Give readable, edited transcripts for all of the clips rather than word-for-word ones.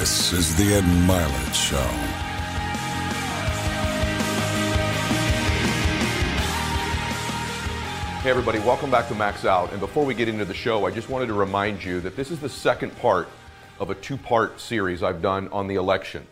This is the Ed Mylett Show. Hey everybody, welcome back to Max Out. And before we get into the show, I just wanted to remind you that this is the second part of a two-part series I've done on the election,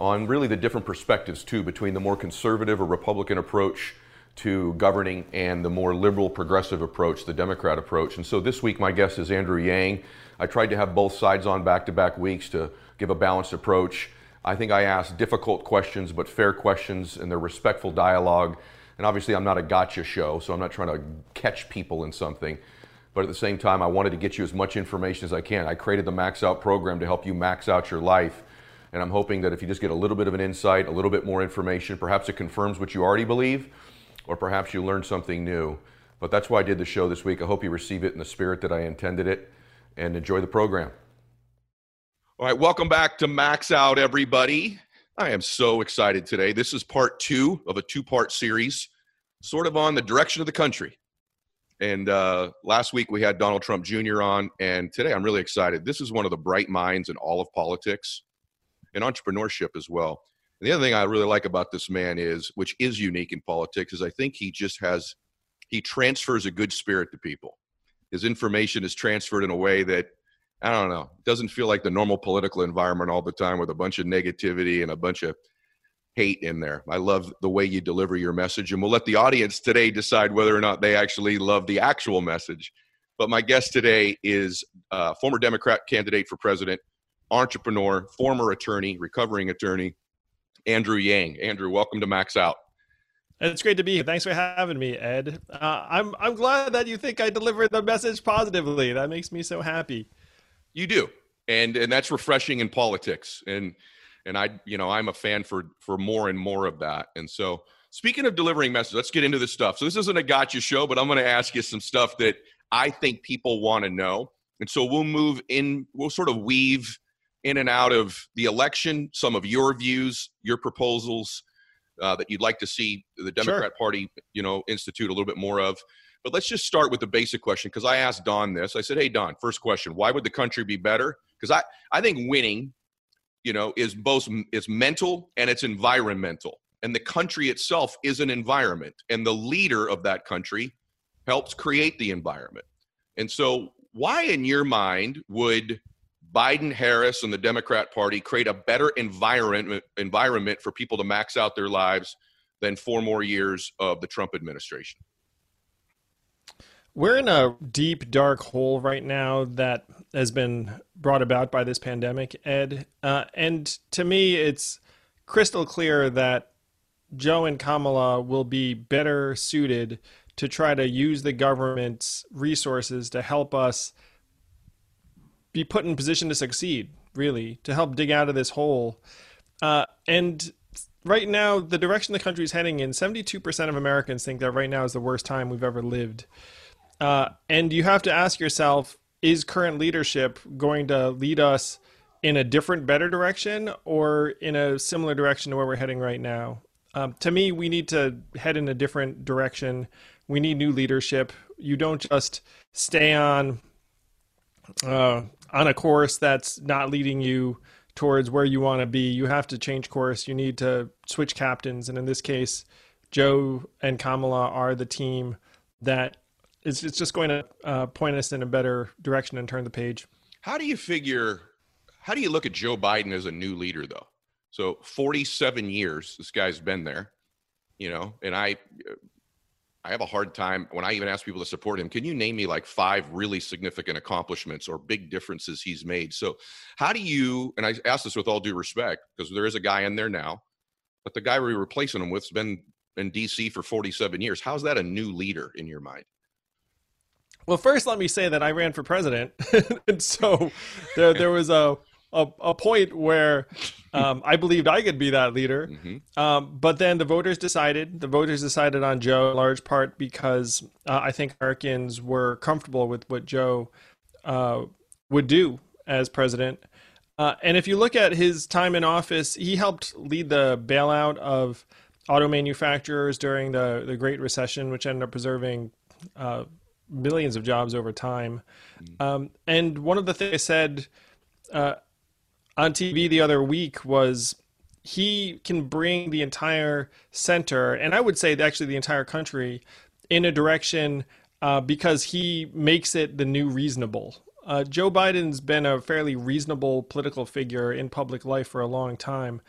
on really the different perspectives too, between the more conservative or Republican approach to governing and the more liberal progressive approach, the Democrat approach. And so this week my guest is Andrew Yang. I tried to have both sides on back-to-back weeks to give a balanced approach. I think I asked difficult questions, but fair questions, and their respectful dialogue. And obviously I'm not a gotcha show, so I'm not trying to catch people in something. But at the same time, I wanted to get you as much information as I can. I created the Max Out program to help you max out your life. And I'm hoping that if you just get a little bit of an insight, a little bit more information, perhaps it confirms what you already believe, or perhaps you learn something new. But that's why I did the show this week. I hope you receive it in the spirit that I intended it, and enjoy the program. All right, welcome back to Max Out, everybody. I am so excited today. This is part two of a two-part series, sort of on the direction of the country. And last week we had Donald Trump Jr. on, and today I'm really excited. This is one of the bright minds in all of politics and entrepreneurship as well. And the other thing I really like about this man is, which is unique in politics, is I think he just has, he transfers a good spirit to people. His information is transferred in a way that, I don't know, it doesn't feel like the normal political environment all the time with a bunch of negativity and a bunch of hate in there. I love the way you deliver your message, and we'll let the audience today decide whether or not they actually love the actual message. But my guest today is a former Democrat candidate for president, entrepreneur, former attorney, recovering attorney, Andrew Yang. Andrew, welcome to Max Out. It's great to be here. Thanks for having me, Ed. I'm glad that you think I delivered the message positively. That makes me so happy. You do. And that's refreshing in politics. And I, you know, I'm a fan for more and more of that. And so speaking of delivering messages, let's get into this stuff. So this isn't a gotcha show, but I'm going to ask you some stuff that I think people want to know. And so we'll move in, we'll sort of weave in and out of the election, some of your views, your proposals that you'd like to see the Democrat Party, you know, institute a little bit more of. But let's just start with the basic question, because I asked Don this. I said, hey, Don, first question, why would the country be better? Because I think winning, you know, is both, it's mental and it's environmental. And the country itself is an environment. And the leader of that country helps create the environment. And so why, in your mind, would Biden, Harris, and the Democrat Party create a better environment for people to max out their lives than 4 more years of the Trump administration? We're in a deep, dark hole right now that has been brought about by this pandemic, Ed. And to me, it's crystal clear that Joe and Kamala will be better suited to try to use the government's resources to help us be put in position to succeed, really, to help dig out of this hole. And right now, the direction the country is heading in, 72% of Americans think that right now is the worst time we've ever lived. And you have to ask yourself, is current leadership going to lead us in a different, better direction, or in a similar direction to where we're heading right now? To me, we need to head in a different direction. We need new leadership. You don't just stay on a course that's not leading you towards where you want to be. You have to change course. You need to switch captains. And in this case, Joe and Kamala are the team that it's just going to point us in a better direction and turn the page. How do you look at Joe Biden as a new leader, though? So 47 years, this guy's been there, you know, and I have a hard time when I even ask people to support him. Can you name me like 5 really significant accomplishments or big differences he's made? So how do you, and I ask this with all due respect, because there is a guy in there now, but the guy we're replacing him with has been in D.C. for 47 years. How's that a new leader in your mind? Well, first, let me say that I ran for president. And so there was a point where I believed I could be that leader. Mm-hmm. But then the voters decided on Joe in large part because I think Americans were comfortable with what Joe would do as president. And if you look at his time in office, he helped lead the bailout of auto manufacturers during the Great Recession, which ended up preserving millions of jobs over time. And one of the things I said on TV the other week was he can bring the entire center, and I would say actually the entire country, in a direction because he makes it the new reasonable. Joe Biden's been a fairly reasonable political figure in public life for a long time.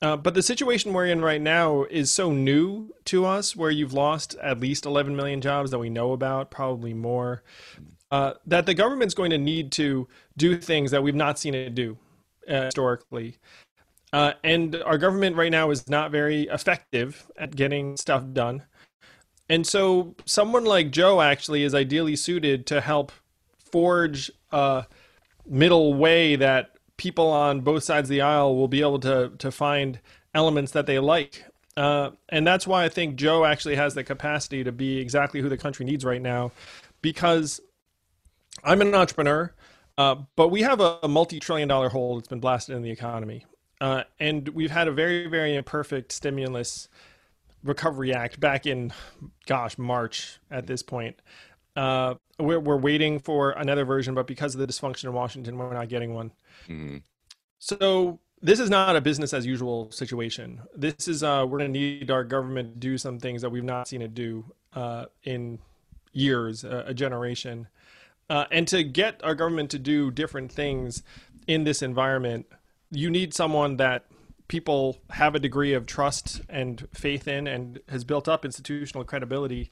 But the situation we're in right now is so new to us, where you've lost at least 11 million jobs that we know about, probably more, that the government's going to need to do things that we've not seen it do historically. And our government right now is not very effective at getting stuff done. And so someone like Joe actually is ideally suited to help forge a middle way that people on both sides of the aisle will be able to find elements that they like. And that's why I think Joe actually has the capacity to be exactly who the country needs right now, because I'm an entrepreneur, but we have a multi-trillion dollar hole that's been blasted in the economy. And we've had a very, very imperfect stimulus recovery act back in, gosh, March at this point. We're waiting for another version, but because of the dysfunction in Washington, we're not getting one. Mm-hmm. So this is not a business as usual situation. This is, we're going to need our government to do some things that we've not seen it do in years, a generation. And to get our government to do different things in this environment, you need someone that people have a degree of trust and faith in and has built up institutional credibility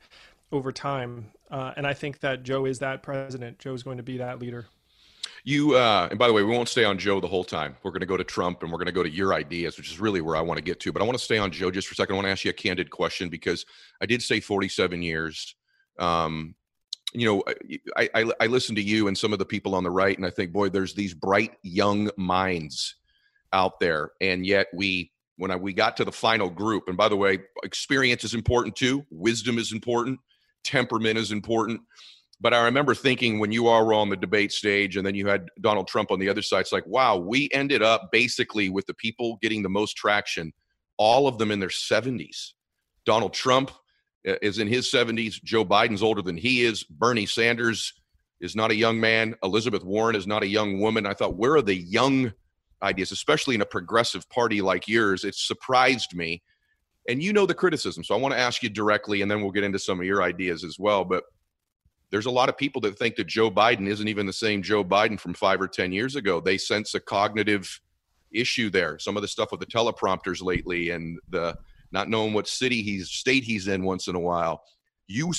over time. And I think that Joe is that president. Joe's going to be that leader. And by the way, we won't stay on Joe the whole time. We're going to go to Trump and we're going to go to your ideas, which is really where I want to get to. But I want to stay on Joe just for a second. I want to ask you a candid question, because I did say 47 years. You know, I listen to you and some of the people on the right, and I think, boy, there's these bright young minds out there. And yet when we got to the final group, and by the way, experience is important too. Wisdom is important. Temperament is important. But I remember thinking when you all were on the debate stage and then you had Donald Trump on the other side, it's like, wow, we ended up basically with the people getting the most traction, all of them in their 70s. Donald Trump is in his 70s. Joe Biden's older than he is. Bernie Sanders is not a young man. Elizabeth Warren is not a young woman. I thought, where are the young ideas, especially in a progressive party like yours? It surprised me. And you know the criticism, so I want to ask you directly, and then we'll get into some of your ideas as well. But there's a lot of people that think that Joe Biden isn't even the same Joe Biden from 5 or 10 years ago. They sense a cognitive issue there. Some of the stuff with the teleprompters lately and the not knowing what state he's in once in a while. You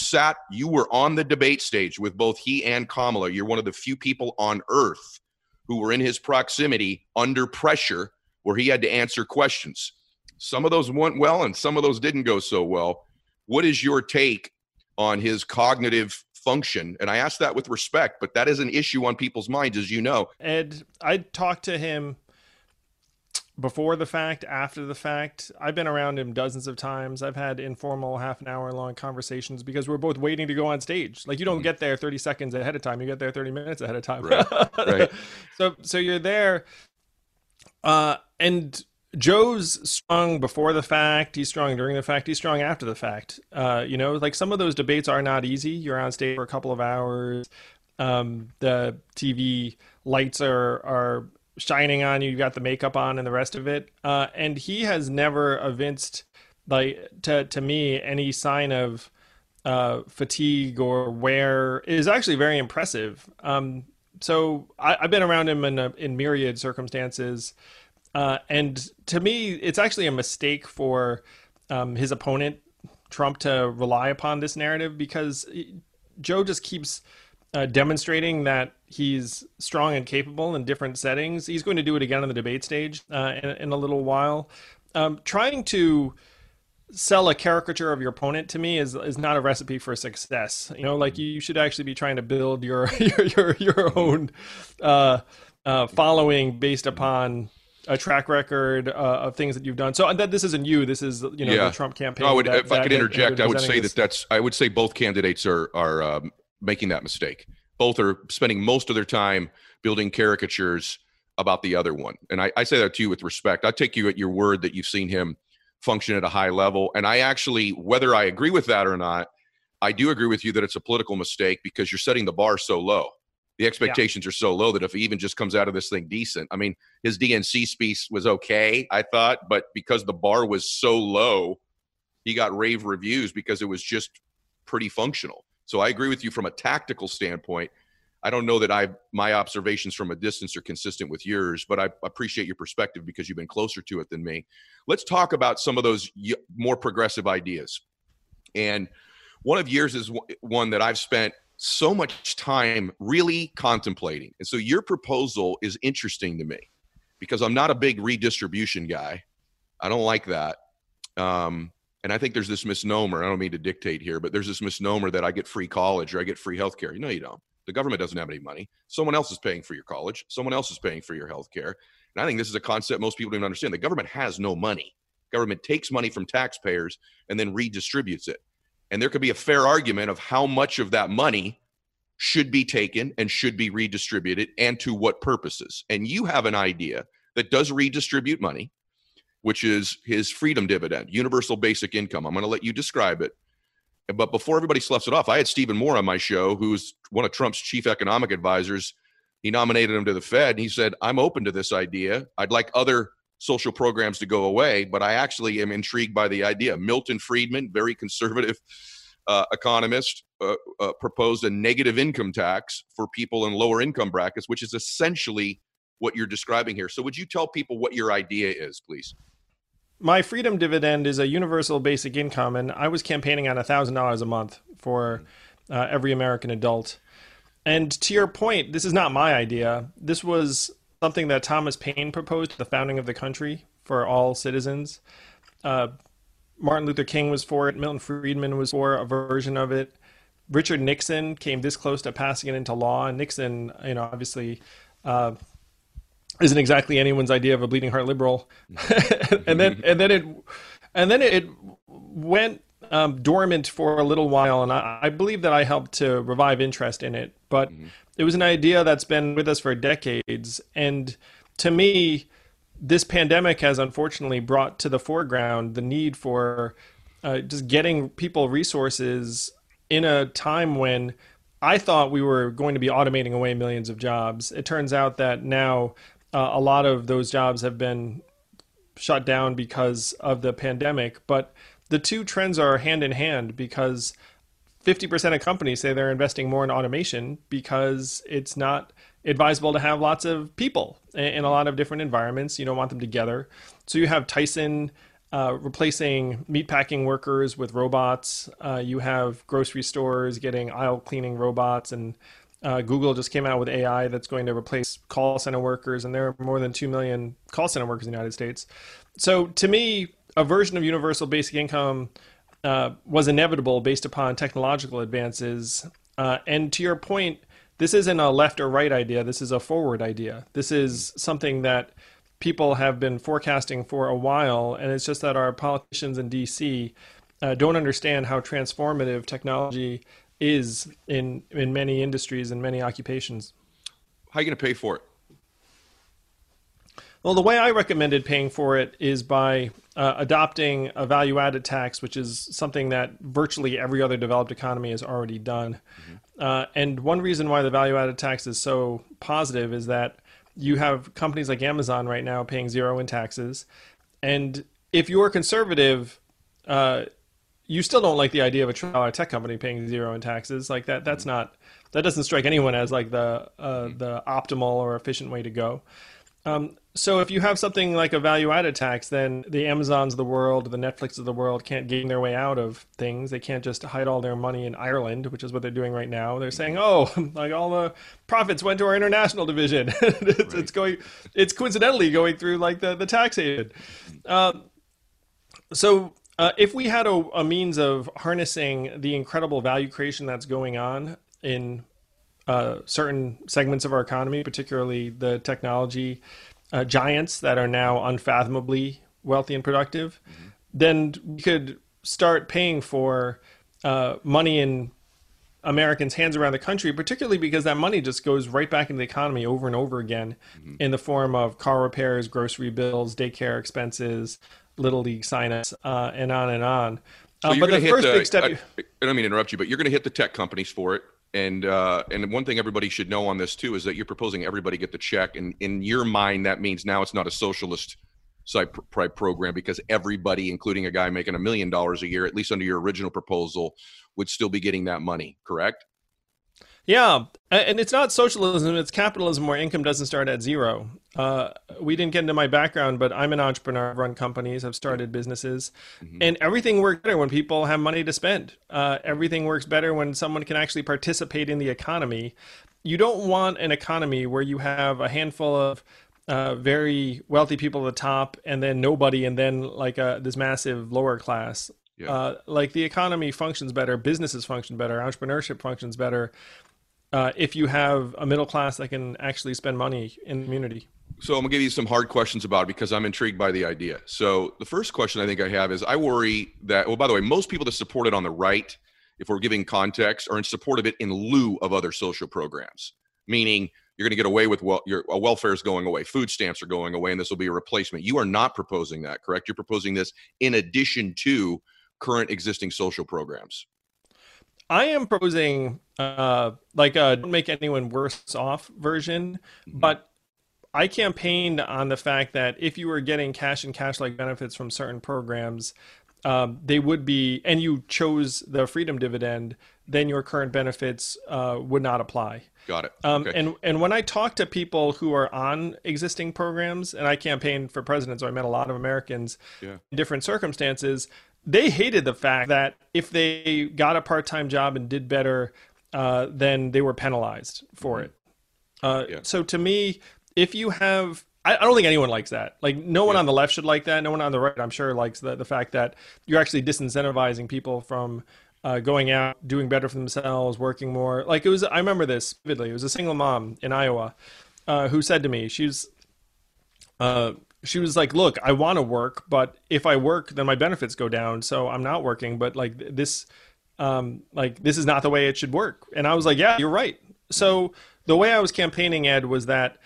were on the debate stage with both he and Kamala. You're one of the few people on earth who were in his proximity under pressure where he had to answer questions. Some of those went well and some of those didn't go so well. What is your take on his cognitive function? And I ask that with respect, but that is an issue on people's minds, as you know. Ed, I talked to him before the fact, after the fact. I've been around him dozens of times. I've had informal half an hour long conversations because we're both waiting to go on stage. Like, you don't get there 30 seconds ahead of time. You get there 30 minutes ahead of time. Right. So you're there. And Joe's strong before the fact. He's strong during the fact. He's strong after the fact. You know, like, some of those debates are not easy. You're on stage for a couple of hours. The TV lights are shining on you. You've got the makeup on and the rest of it. And he has never evinced, like, to me, any sign of fatigue or wear. It is actually very impressive. So I've been around him in myriad circumstances. And to me, it's actually a mistake for his opponent, Trump, to rely upon this narrative, because Joe just keeps demonstrating that he's strong and capable in different settings. He's going to do it again on the debate stage in a little while. Trying to sell a caricature of your opponent, to me, is not a recipe for success. You know, like, you should actually be trying to build your own following based upon a track record of things that you've done. So that this isn't you. This is, you know, the Trump campaign. I would say both candidates are making that mistake. Both are spending most of their time building caricatures about the other one. And I say that to you with respect. I take you at your word that you've seen him function at a high level. And I actually, whether I agree with that or not, I do agree with you that it's a political mistake because you're setting the bar so low. The expectations are so low that if he even just comes out of this thing decent, I mean, his DNC speech was okay, I thought, but because the bar was so low, he got rave reviews because it was just pretty functional. So I agree with you from a tactical standpoint. I don't know that my observations from a distance are consistent with yours, but I appreciate your perspective because you've been closer to it than me. Let's talk about some of those more progressive ideas. And one of yours is one that I've spent so much time really contemplating. And so your proposal is interesting to me because I'm not a big redistribution guy. I don't like that. And I think there's this misnomer. I don't mean to dictate here, but there's this misnomer that I get free college or I get free healthcare. No, you don't. The government doesn't have any money. Someone else is paying for your college. Someone else is paying for your healthcare. And I think this is a concept most people don't understand. The government has no money. Government takes money from taxpayers and then redistributes it. And there could be a fair argument of how much of that money should be taken and should be redistributed and to what purposes. And you have an idea that does redistribute money, which is his freedom dividend, universal basic income. I'm going to let you describe it. But before everybody sloughs it off, I had Stephen Moore on my show, who's one of Trump's chief economic advisors. He nominated him to the Fed. And he said, I'm open to this idea. I'd like other social programs to go away, but I actually am intrigued by the idea. Milton Friedman, very conservative economist, proposed a negative income tax for people in lower income brackets, which is essentially what you're describing here. So would you tell people what your idea is, please? My freedom dividend is a universal basic income, and I was campaigning on $1,000 a month for every American adult. And to your point, this is not my idea. This was something that Thomas Paine proposed, the founding of the country for all citizens. Martin Luther King was for it. Milton Friedman was for a version of it. Richard Nixon came this close to passing it into law. And Nixon, you know, obviously isn't exactly anyone's idea of a bleeding heart liberal. and then it went dormant for a little while, and I believe that I helped to revive interest in it. But it was an idea that's been with us for decades. And to me, this pandemic has unfortunately brought to the foreground the need for just getting people resources in a time when I thought we were going to be automating away millions of jobs. It turns out that now a lot of those jobs have been shut down because of the pandemic. But the two trends are hand in hand because 50% of companies say they're investing more in automation because it's not advisable to have lots of people in a lot of different environments. You don't want them together. So you have Tyson replacing meatpacking workers with robots. You have grocery stores getting aisle cleaning robots, and Google just came out with AI that's going to replace call center workers. And there are more than 2 million call center workers in the United States. So to me, a version of universal basic income was inevitable based upon technological advances. And to your point, this isn't a left or right idea. This is a forward idea. This is something that people have been forecasting for a while, and it's just that our politicians in DC don't understand how transformative technology is in many industries and many occupations. How are you going to pay for it? Well, the way I recommended paying for it is by adopting a value-added tax, which is something that virtually every other developed economy has already done. And one reason why the value-added tax is so positive is that you have companies like Amazon right now paying zero in taxes. And if you're conservative, you still don't like the idea of a $1 trillion tech company paying zero in taxes. Like that's not, that doesn't strike anyone as like the optimal or efficient way to go. So if you have something like a value-added tax, then the Amazons of the world, the Netflix of the world can't game their way out of things. They can't just hide all their money in Ireland, which is what they're doing right now. They're saying, oh, like all the profits went to our international division. It's coincidentally going through like the tax haven. So if we had a means of harnessing the incredible value creation that's going on in certain segments of our economy, particularly the technology giants that are now unfathomably wealthy and productive, then we could start paying for money in Americans' hands around the country, particularly because that money just goes right back into the economy over and over again in the form of car repairs, grocery bills, daycare expenses, Little League sign-ups, and on and on. So but the first big step... I don't mean to interrupt you, but you're going to hit the tech companies for it. And one thing everybody should know on this too is that you're proposing everybody get the check, and in your mind that means now it's not a socialist type program, because everybody, including a guy making $1 million a year, at least under your original proposal, would still be getting that money, correct? Yeah, and it's not socialism, it's capitalism, where income doesn't start at zero. We didn't get into my background, but I'm an entrepreneur. I've run companies, I've started businesses, and everything works better when people have money to spend. Everything works better when someone can actually participate in the economy. You don't want an economy where you have a handful of very wealthy people at the top, and then nobody, and then like this massive lower class. Yeah. Like the economy functions better, businesses function better, entrepreneurship functions better, if you have a middle class that can actually spend money in the community. So I'm gonna give you some hard questions about it, because I'm intrigued by the idea. So the first question I think I have is, I worry that, well, by the way, most people that support it on the right, if we're giving context, are in support of it in lieu of other social programs, meaning you're gonna get away with, well, your welfare is going away, food stamps are going away, and this will be a replacement. You are not proposing that, correct? You're proposing this in addition to current existing social programs. I am proposing like a don't make anyone worse off version, but I campaigned on the fact that if you were getting cash and cash-like benefits from certain programs, they would be, and you chose the freedom dividend, then your current benefits would not apply. Got it. Okay. And when I talk to people who are on existing programs, and I campaigned for president, so I met a lot of Americans in different circumstances, they hated the fact that if they got a part-time job and did better, then they were penalized for it. So to me, if you have, I don't think anyone likes that. Like no one on the left should like that. No one on the right, I'm sure, likes the fact that you're actually disincentivizing people from going out, doing better for themselves, working more. Like it was, I remember this vividly. It was a single mom in Iowa who said to me, she was like, look, I want to work, but if I work, then my benefits go down. So I'm not working, but like this is not the way it should work. And I was like, yeah, you're right. So the way I was campaigning, Ed, was that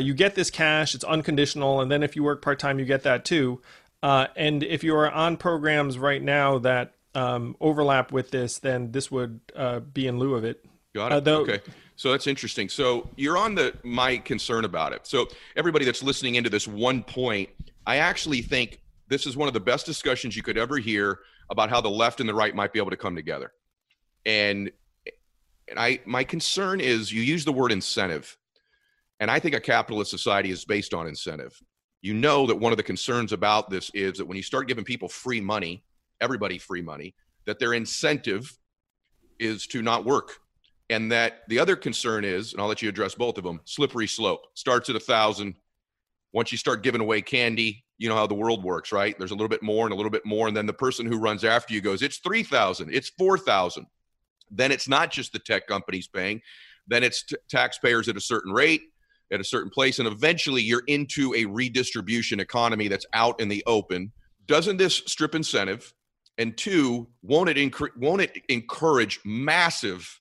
you get this cash, it's unconditional. And then if you work part-time, you get that too. And if you are on programs right now that overlap with this, then this would be in lieu of it. Got it. Okay. So that's interesting. So you're on my concern about it. So everybody that's listening into this one point, I actually think this is one of the best discussions you could ever hear about how the left and the right might be able to come together. And my concern is you use the word incentive. And I think a capitalist society is based on incentive. You know that one of the concerns about this is that when you start giving people free money, everybody free money, that their incentive is to not work. And that the other concern is, and I'll let you address both of them, slippery slope. Starts at 1,000. Once you start giving away candy, you know how the world works, right? There's a little bit more and a little bit more. And then the person who runs after you goes, it's 3,000, it's 4,000. Then it's not just the tech companies paying. Then it's taxpayers at a certain rate, at a certain place. And eventually you're into a redistribution economy that's out in the open. Doesn't this strip incentive? And two, won't it encourage massive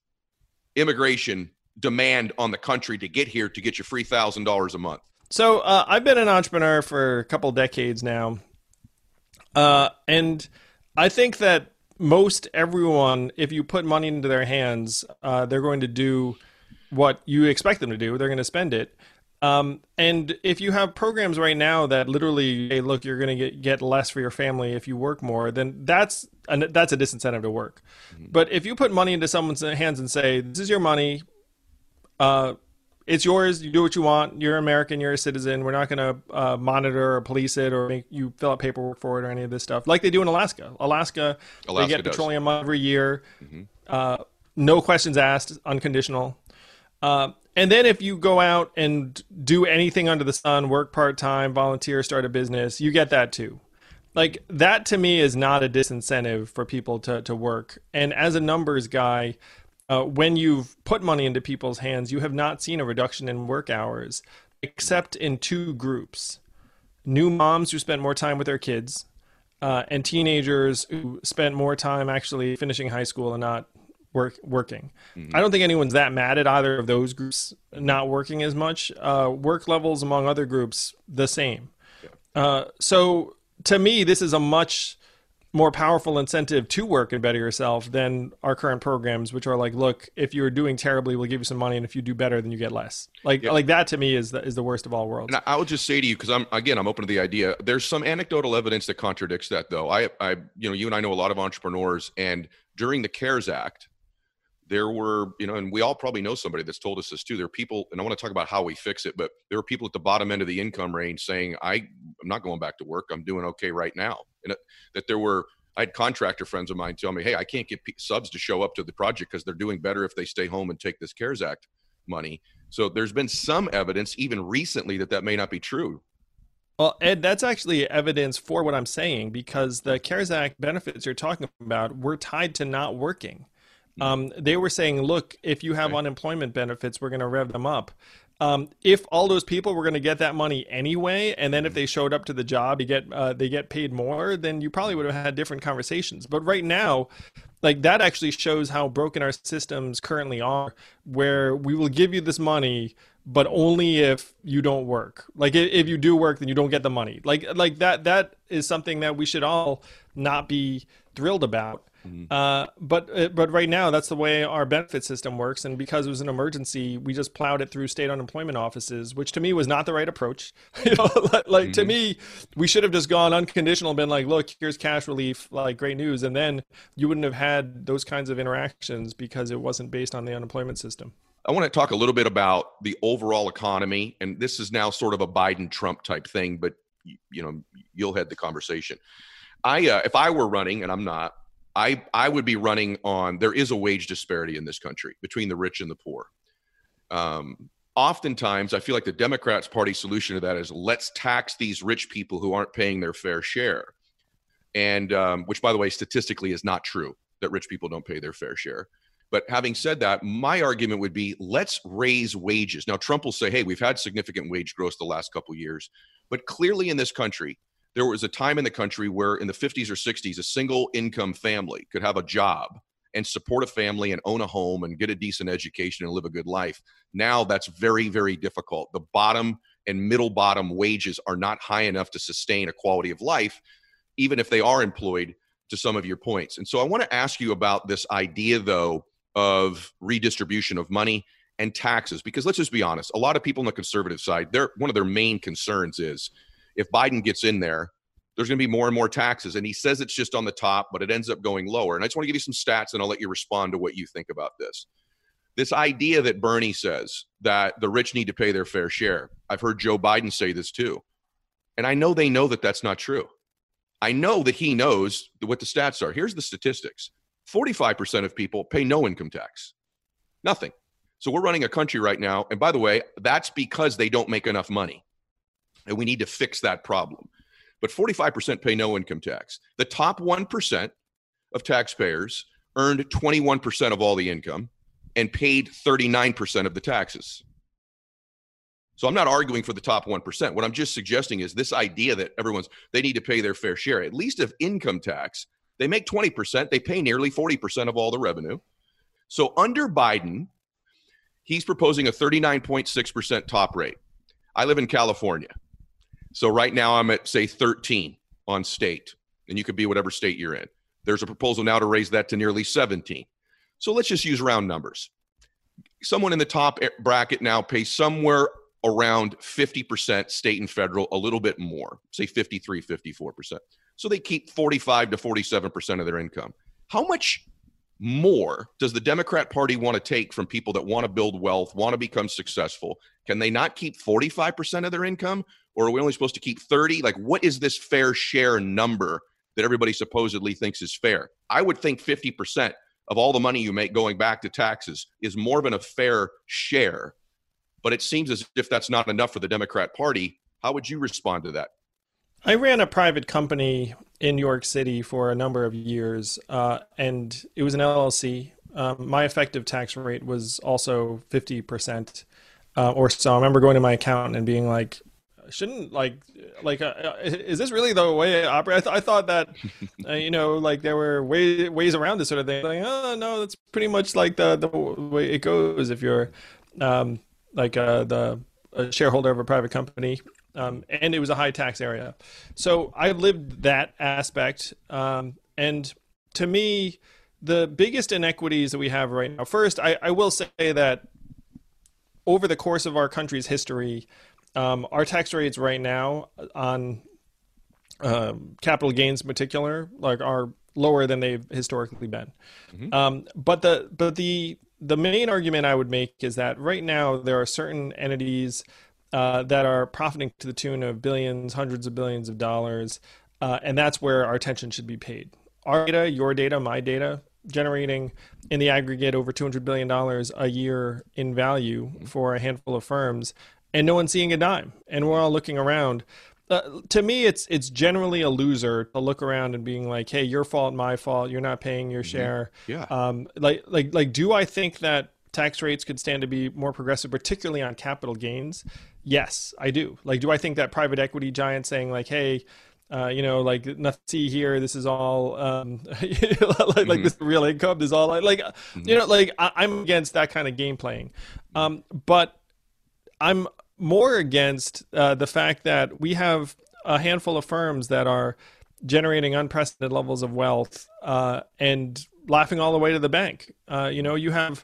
immigration demand on the country to get here, to get your free $1,000 a month? So I've been an entrepreneur for a couple decades now. And I think that most everyone, if you put money into their hands, they're going to do what you expect them to do. They're going to spend it. And if you have programs right now that literally, hey, look, you're going to get less for your family if you work more, then that's a disincentive to work. But if you put money into someone's hands and say, this is your money, it's yours, you do what you want, you're American, you're a citizen, we're not going to monitor or police it or make you fill out paperwork for it or any of this stuff, like they do in Alaska. Alaska they get petroleum every year, no questions asked, unconditional. And then if you go out and do anything under the sun, work part-time, volunteer, start a business, you get that too. Like that to me is not a disincentive for people to work. And as a numbers guy, when you've put money into people's hands, you have not seen a reduction in work hours, except in two groups: new moms who spent more time with their kids, and teenagers who spent more time actually finishing high school and not working. I don't think anyone's that mad at either of those groups not working as much. Work levels among other groups the same. So to me, this is a much more powerful incentive to work and better yourself than our current programs, which are like, look, if you're doing terribly, we'll give you some money. And if you do better, then you get less. Like, yeah. Like that to me is the worst of all worlds. And I will just say to you, because I'm open to the idea. There's some anecdotal evidence that contradicts that though. You and I know a lot of entrepreneurs, and during the CARES Act, there were, and we all probably know somebody that's told us this too. There are people, and I want to talk about how we fix it, but there are people at the bottom end of the income range saying, I'm not going back to work. I'm doing okay right now. And that I had contractor friends of mine tell me, hey, I can't get subs to show up to the project because they're doing better if they stay home and take this CARES Act money. So there's been some evidence even recently that may not be true. Well, Ed, that's actually evidence for what I'm saying, because the CARES Act benefits you're talking about were tied to not working. They were saying, look, if you have unemployment benefits, we're going to rev them up. If all those people were going to get that money anyway, and then if they showed up to the job, they get paid more, then you probably would have had different conversations. But right now, like that actually shows how broken our systems currently are, where we will give you this money, but only if you don't work. Like if you do work, then you don't get the money. Like that is something that we should all not be thrilled about. But right now, that's the way our benefit system works. And because it was an emergency, we just plowed it through state unemployment offices, which to me was not the right approach. To me, we should have just gone unconditional and been like, look, here's cash relief, like great news. And then you wouldn't have had those kinds of interactions because it wasn't based on the unemployment system. I want to talk a little bit about the overall economy. And this is now sort of a Biden-Trump type thing, but you'll head the conversation. If I were running, and I'm not, I would be running on, there is a wage disparity in this country between the rich and the poor. Oftentimes, I feel like the Democrats' party solution to that is let's tax these rich people who aren't paying their fair share. And which, by the way, statistically is not true that rich people don't pay their fair share. But having said that, my argument would be let's raise wages. Now, Trump will say, hey, we've had significant wage growth the last couple of years, but clearly in this country, there was a time in the country where in the 50s or 60s, a single income family could have a job and support a family and own a home and get a decent education and live a good life. Now that's very, very difficult. The bottom and middle bottom wages are not high enough to sustain a quality of life, even if they are employed, to some of your points. And so I want to ask you about this idea, though, of redistribution of money and taxes, because let's just be honest. A lot of people on the conservative side, one of their main concerns is, if Biden gets in there, there's going to be more and more taxes. And he says it's just on the top, but it ends up going lower. And I just want to give you some stats, and I'll let you respond to what you think about this. This idea that Bernie says that the rich need to pay their fair share. I've heard Joe Biden say this too. And I know they know that that's not true. I know that he knows what the stats are. Here's the statistics. 45% of people pay no income tax. Nothing. So we're running a country right now. And by the way, that's because they don't make enough money. And we need to fix that problem. But 45% pay no income tax. The top 1% of taxpayers earned 21% of all the income and paid 39% of the taxes. So I'm not arguing for the top 1%. What I'm just suggesting is this idea that they need to pay their fair share. At least of income tax, they make 20%, they pay nearly 40% of all the revenue. So under Biden, he's proposing a 39.6% top rate. I live in California. So right now I'm at, say, 13 on state, and you could be whatever state you're in. There's a proposal now to raise that to nearly 17. So let's just use round numbers. Someone in the top bracket now pays somewhere around 50% state and federal, a little bit more, say 53, 54%. So they keep 45 to 47% of their income. How much more does the Democrat Party want to take from people that want to build wealth, want to become successful? Can they not keep 45% of their income, or are we only supposed to keep 30? Like, what is this fair share number that everybody supposedly thinks is fair? I would think 50% of all the money you make going back to taxes is more than a fair share, but it seems as if that's not enough for the Democrat Party. How would you respond to that? I ran a private company in New York City for a number of years, and it was an LLC. My effective tax rate was also 50% or so. I remember going to my accountant and being like, "Shouldn't is this really the way it operates?" I thought that there were ways around this sort of thing. Like, oh no, that's pretty much like the way it goes if you're a shareholder of a private company. And it was a high tax area. So I lived that aspect. And to me, the biggest inequities that we have right now, first, I will say that over the course of our country's history, our tax rates right now on capital gains in particular, like, are lower than they've historically been. Mm-hmm. But the main argument I would make is that right now there are certain entities that are profiting to the tune of billions, hundreds of billions of dollars, and that's where our attention should be paid. Our data, your data, my data, generating in the aggregate over $200 billion a year in value for a handful of firms, and no one's seeing a dime, and we're all looking around. To me, it's generally a loser to look around and being like, hey, your fault, my fault, you're not paying your share. Yeah. Do I think that tax rates could stand to be more progressive, particularly on capital gains? Yes, I do. Like, do I think that private equity giants saying like, hey, nothing to see here, this is all, this real income, this is all, I'm against that kind of game playing. But I'm more against the fact that we have a handful of firms that are generating unprecedented levels of wealth and laughing all the way to the bank. You have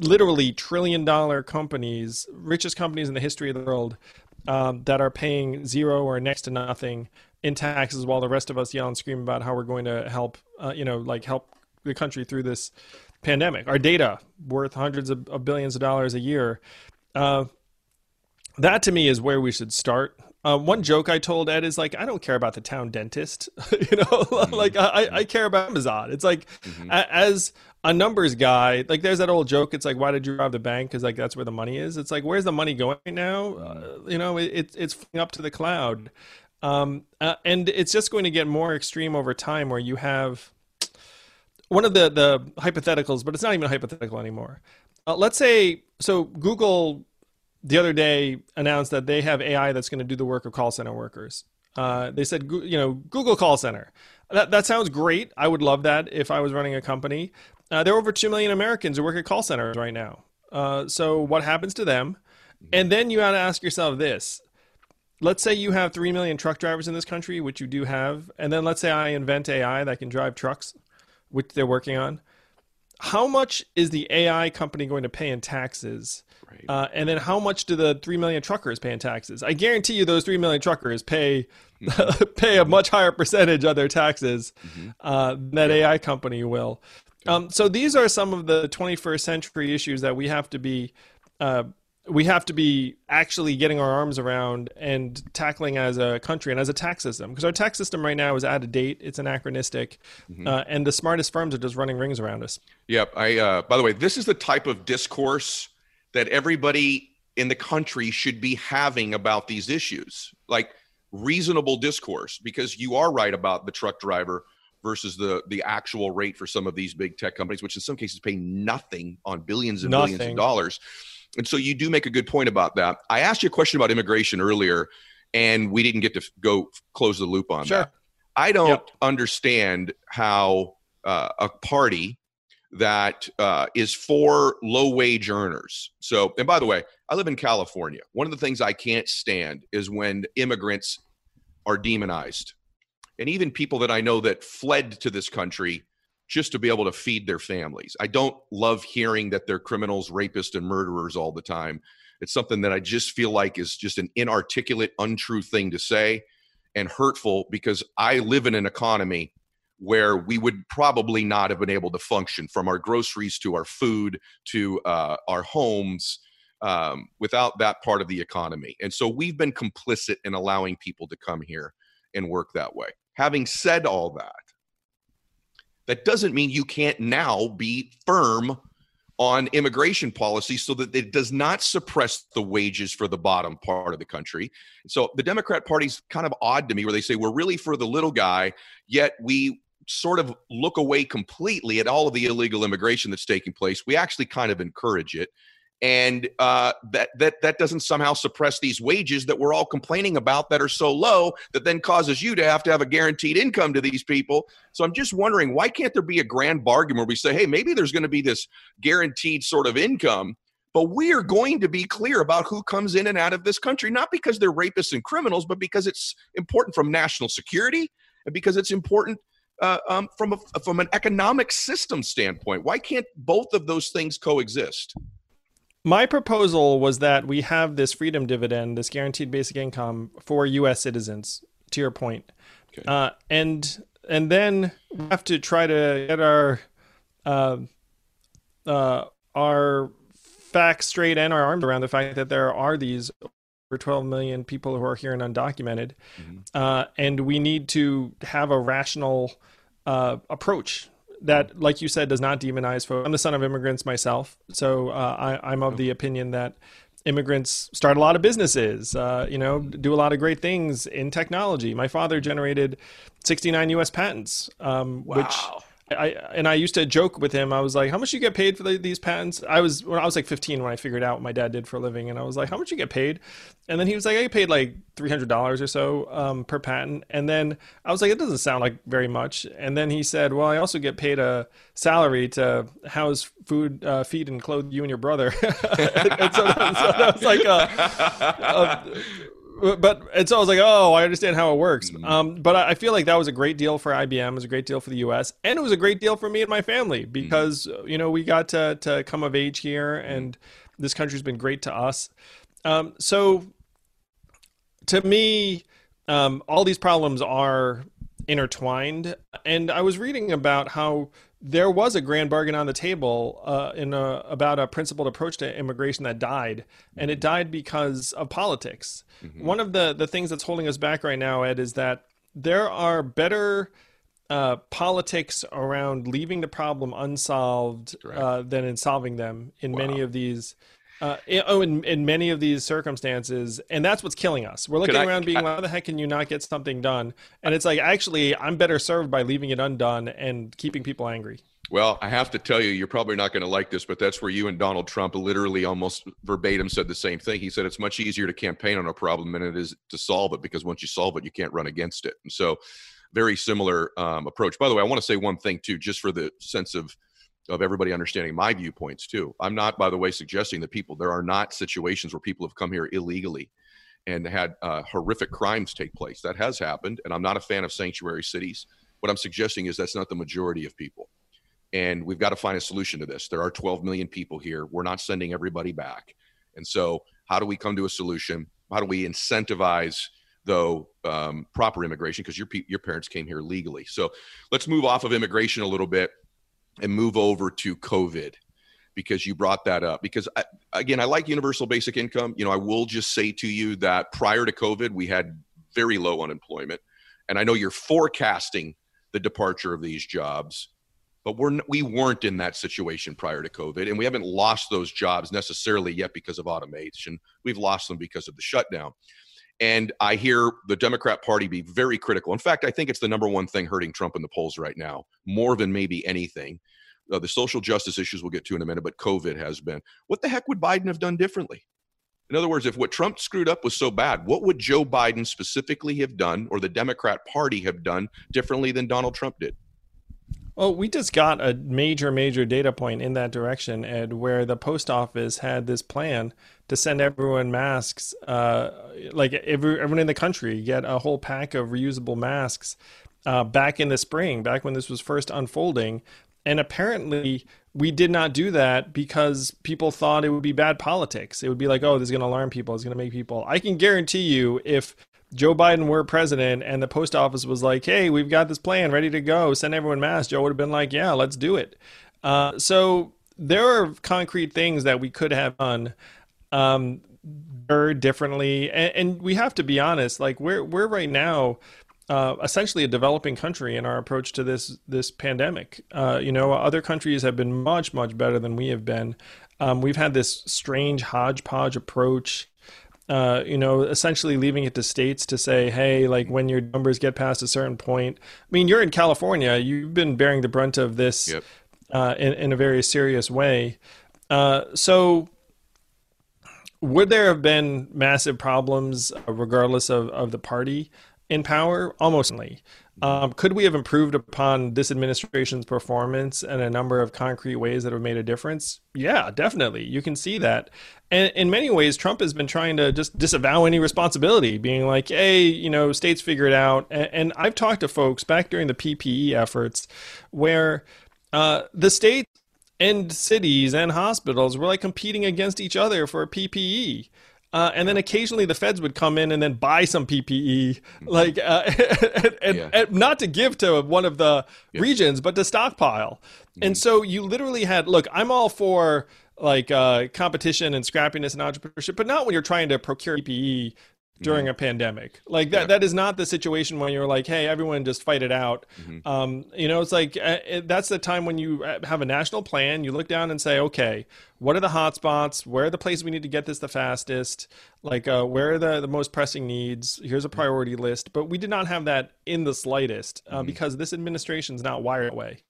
literally trillion-dollar companies, richest companies in the history of the world, that are paying zero or next to nothing in taxes, while the rest of us yell and scream about how we're going to help, help the country through this pandemic. Our data worth hundreds of billions of dollars a year. That to me is where we should start. One joke I told Ed is like, I don't care about the town dentist, I care about Amazon. It's like, as a numbers guy, like, there's that old joke. It's like, why did you rob the bank? Because like, that's where the money is. It's like, where's the money going now? It's up to the cloud. And it's just going to get more extreme over time, where you have one of the hypotheticals, but it's not even a hypothetical anymore. Let's say, so Google the other day announced that they have AI that's going to do the work of call center workers. They said, Google call center. That sounds great. I would love that if I was running a company. There are over 2 million Americans who work at call centers right now. So what happens to them? And then you got to ask yourself this. Let's say you have 3 million truck drivers in this country, which you do have. And then let's say I invent AI that can drive trucks, which they're working on. How much is the AI company going to pay in taxes? Right. And then how much do the 3 million truckers pay in taxes? I guarantee you those 3 million truckers pay a much higher percentage of their taxes than that AI company will. So these are some of the 21st century issues that we have to be actually getting our arms around and tackling as a country and as a tax system, because our tax system right now is out of date. It's anachronistic, and the smartest firms are just running rings around us. Yep. I by the way, this is the type of discourse that everybody in the country should be having about these issues, like reasonable discourse, because you are right about the truck driver versus the actual rate for some of these big tech companies, which in some cases pay nothing on billions and billions of dollars. And so you do make a good point about that. I asked you a question about immigration earlier, and we didn't get to go close the loop on that. I don't understand how a party that is for low-wage earners. So, and by the way, I live in California. One of the things I can't stand is when immigrants are demonized. And even people that I know that fled to this country just to be able to feed their families. I don't love hearing that they're criminals, rapists, and murderers all the time. It's something that I just feel like is just an inarticulate, untrue thing to say and hurtful, because I live in an economy where we would probably not have been able to function, from our groceries to our food to our homes, without that part of the economy. And so we've been complicit in allowing people to come here and work that way. Having said all that, that doesn't mean you can't now be firm on immigration policy so that it does not suppress the wages for the bottom part of the country. So the Democrat Party's kind of odd to me, where they say we're really for the little guy, yet we sort of look away completely at all of the illegal immigration that's taking place. We actually kind of encourage it. And that doesn't somehow suppress these wages that we're all complaining about that are so low, that then causes you to have a guaranteed income to these people. So I'm just wondering, why can't there be a grand bargain where we say, hey, maybe there's going to be this guaranteed sort of income, but we are going to be clear about who comes in and out of this country, not because they're rapists and criminals, but because it's important from national security and because it's important from an economic system standpoint? Why can't both of those things coexist? My proposal was that we have this freedom dividend, this guaranteed basic income for U.S. citizens, to your point. Okay. And then we have to try to get our facts straight and our arms around the fact that there are these over 12 million people who are here and undocumented. Mm-hmm. And we need to have a rational approach that, like you said, does not demonize folks. I'm the son of immigrants myself. So I'm of the opinion that immigrants start a lot of businesses, do a lot of great things in technology. My father generated 69 US patents, wow. I used to joke with him. I was like, how much you get paid for these patents? I was like 15 when I figured out what my dad did for a living. And I was like, how much you get paid? And then he was like, I get paid like $300 or so per patent. And then I was like, it doesn't sound like very much. And then he said, well, I also get paid a salary to house, food, feed, and clothe you and your brother. And so that was like and so I was like, oh, I understand how it works. But I feel like that was a great deal for IBM. It was a great deal for the U.S. And it was a great deal for me and my family because, we got to come of age here and this country's been great to us. So to me, all these problems are intertwined. And I was reading about how there was a grand bargain on the table about a principled approach to immigration that died, and it died because of politics. Mm-hmm. One of the things that's holding us back right now, Ed, is that there are better politics around leaving the problem unsolved than in solving them in many of these in many of these circumstances, and that's what's killing us. We're looking around being, how the heck can you not get something done? And it's like, actually, I'm better served by leaving it undone and keeping people angry. Well, I have to tell you, you're probably not going to like this, but that's where you and Donald Trump literally almost verbatim said the same thing. He said, it's much easier to campaign on a problem than it is to solve it, because once you solve it, you can't run against it. And so very similar approach. By the way, I want to say one thing, too, just for the sense of everybody understanding my viewpoints too. I'm not, by the way, suggesting that there are not situations where people have come here illegally and had horrific crimes take place. That has happened. And I'm not a fan of sanctuary cities. What I'm suggesting is that's not the majority of people. And we've got to find a solution to this. There are 12 million people here. We're not sending everybody back. And so how do we come to a solution? How do we incentivize proper immigration? Because your parents came here legally. So let's move off of immigration a little bit and move over to COVID, because you brought that up. Because I like universal basic income. I will just say to you that prior to COVID, we had very low unemployment. And I know you're forecasting the departure of these jobs, but we weren't in that situation prior to COVID. And we haven't lost those jobs necessarily yet because of automation. We've lost them because of the shutdown. And I hear the Democrat Party be very critical. In fact, I think it's the number one thing hurting Trump in the polls right now, more than maybe anything. The social justice issues we'll get to in a minute, but COVID has been. What the heck would Biden have done differently? In other words, if what Trump screwed up was so bad, what would Joe Biden specifically have done, or the Democrat Party have done differently than Donald Trump did? Well, we just got a major, major data point in that direction, Ed, where the post office had this plan to send everyone masks, like everyone in the country get a whole pack of reusable masks back in the spring, back when this was first unfolding. And apparently we did not do that because people thought it would be bad politics. It would be like, oh, this is going to alarm people. It's going to make people. I can guarantee you, if Joe Biden were president and the post office was like, hey, we've got this plan ready to go, send everyone masks, Joe would have been like, yeah, let's do it. So there are concrete things that we could have done differently. And we have to be honest, like we're right now essentially a developing country in our approach to this pandemic. Other countries have been much, much better than we have been. We've had this strange hodgepodge approach, essentially leaving it to states to say, hey, like when your numbers get past a certain point. I mean, you're in California, you've been bearing the brunt of this in a very serious way. So would there have been massive problems regardless of the party? in power almost instantly. Could we have improved upon this administration's performance in a number of concrete ways that have made a difference? Yeah, definitely. You can see that. And in many ways, Trump has been trying to just disavow any responsibility, being like, hey, you know, states figure it out. And I've talked to folks back during the PPE efforts where the state and cities and hospitals were like competing against each other for PPE. And then occasionally the feds would come in and then buy some PPE, like and not to give to one of the regions, but to stockpile. And so you literally had, look, I'm all for like competition and scrappiness and entrepreneurship, but not when you're trying to procure PPE during a pandemic. Like that, that is not the situation when you're like, hey, everyone just fight it out. You know, it's like, that's the time when you have a national plan, you look down and say, okay, what are the hot spots? Where are the places we need to get this the fastest? Like, where are the most pressing needs? Here's a priority list. But we did not have that in the slightest because this administration's not wired away.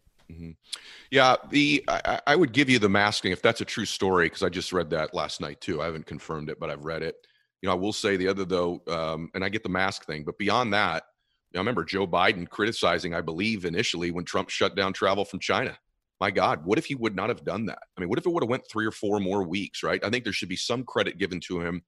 Yeah, I would give you the masking if that's a true story, because I just read that last night too. I haven't confirmed it, but I've read it. You know, I will say the other though, and I get the mask thing, but beyond that, you know, I remember Joe Biden criticizing, I believe initially when Trump shut down travel from China. My God, what if he would not have done that? I mean, what if it would have went 3 or 4 more weeks, right? I think there should be some credit given to him,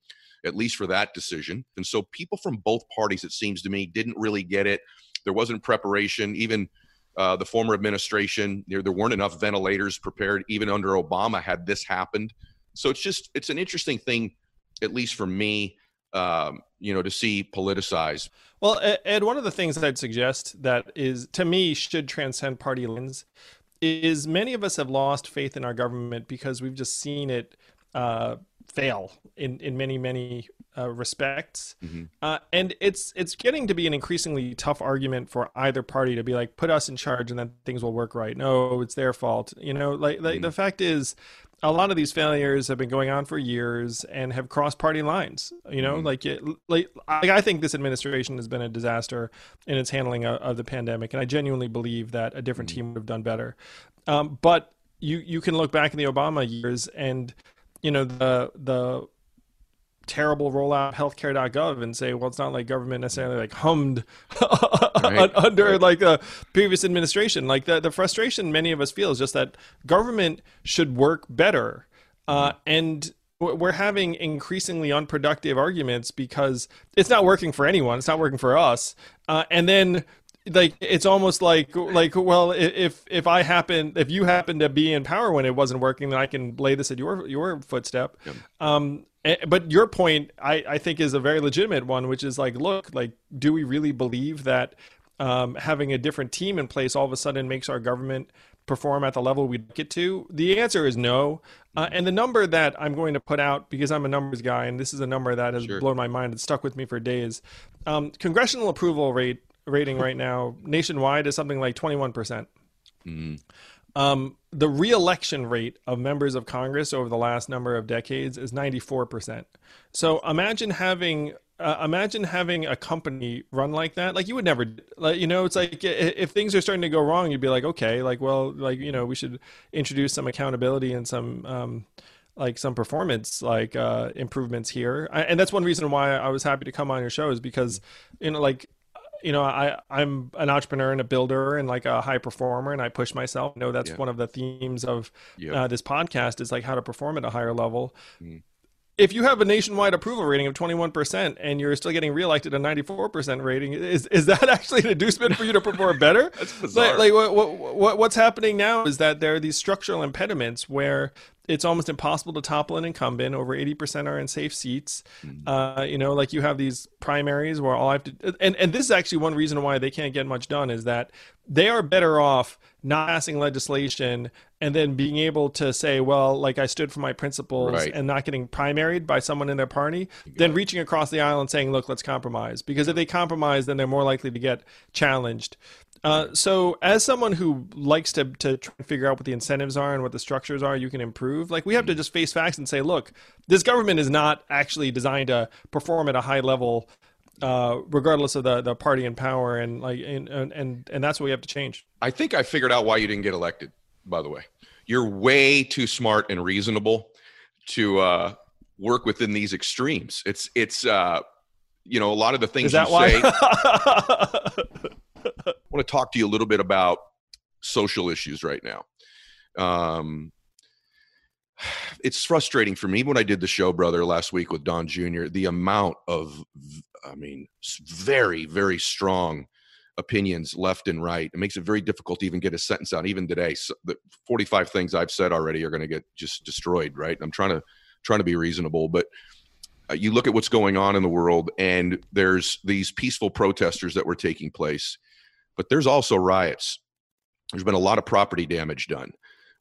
at least for that decision. And so people from both parties, it seems to me, didn't really get it. There wasn't preparation. Even the former administration, there weren't enough ventilators prepared, even under Obama had this happened. So it's just, it's an interesting thing, at least for me, you know, to see politicized. Well, Ed, one of the things that I'd suggest that is, to me, should transcend party lines is many of us have lost faith in our government because we've just seen it fail in many, many respects. And it's getting to be an increasingly tough argument for either party to be like, put us in charge and then things will work right. No, it's their fault. You know, like the fact is, a lot of these failures have been going on for years and have crossed party lines. You know, I think this administration has been a disaster in its handling of the pandemic. And I genuinely believe that a different team would have done better. But you can look back in the Obama years and, you know, the terrible rollout healthcare.gov and say, well, it's not like government necessarily like hummed under like a previous administration. Like the frustration many of us feel is just that government should work better. And we're having increasingly unproductive arguments because it's not working for anyone. It's not working for us. And then like, it's almost like, well, if you happen to be in power when it wasn't working, then I can lay this at your footstep. But your point, I think, is a very legitimate one, which is like, look, like, do we really believe that having a different team in place all of a sudden makes our government perform at the level we get to? The answer is no. And the number that I'm going to put out, because I'm a numbers guy, and this is a number that has blown my mind and stuck with me for days, congressional approval rating right now nationwide is something like 21%. The re-election rate of members of Congress over the last number of decades is 94%. So imagine having a company run like that. Like you would never, like, you know, it's like if things are starting to go wrong, you'd be like, okay, like, well, like, you know, we should introduce some accountability and some performance improvements here. And that's one reason why I was happy to come on your show is because, you know, like, you know, I'm an entrepreneur and a builder and like a high performer, and I push myself. I know that's one of the themes of this podcast is like how to perform at a higher level. If you have a nationwide approval rating of 21% and you're still getting reelected at 94% rating, is that actually an inducement for you to perform better? That's bizarre. Like what's happening now is that there are these structural impediments where it's almost impossible to topple an incumbent. Over 80% are in safe seats. You know, like you have these primaries where all I have to, and this is actually one reason why they can't get much done is that they are better off not passing legislation and then being able to say, well, like I stood for my principles and not getting primaried by someone in their party, than reaching across the aisle and saying, look, let's compromise. Because if they compromise, then they're more likely to get challenged. So as someone who likes to try and figure out what the incentives are and what the structures are you can improve, like we have to just face facts and say, look, this government is not actually designed to perform at a high level, regardless of the party in power. And like, and that's what we have to change. I think I figured out why you didn't get elected, by the way. You're way too smart and reasonable to work within these extremes. It's you know, a lot of the things you say. I want to talk to you a little bit about social issues right now. It's frustrating for me when I did the show, brother, last week with Don Jr., the amount of, I mean, very, very strong opinions left and right. It makes it very difficult to even get a sentence out. Even today, so the 45 things I've said already are going to get just destroyed, right? I'm trying to be reasonable, but you look at what's going on in the world, and there's these peaceful protesters that were taking place, but there's also riots. There's been a lot of property damage done.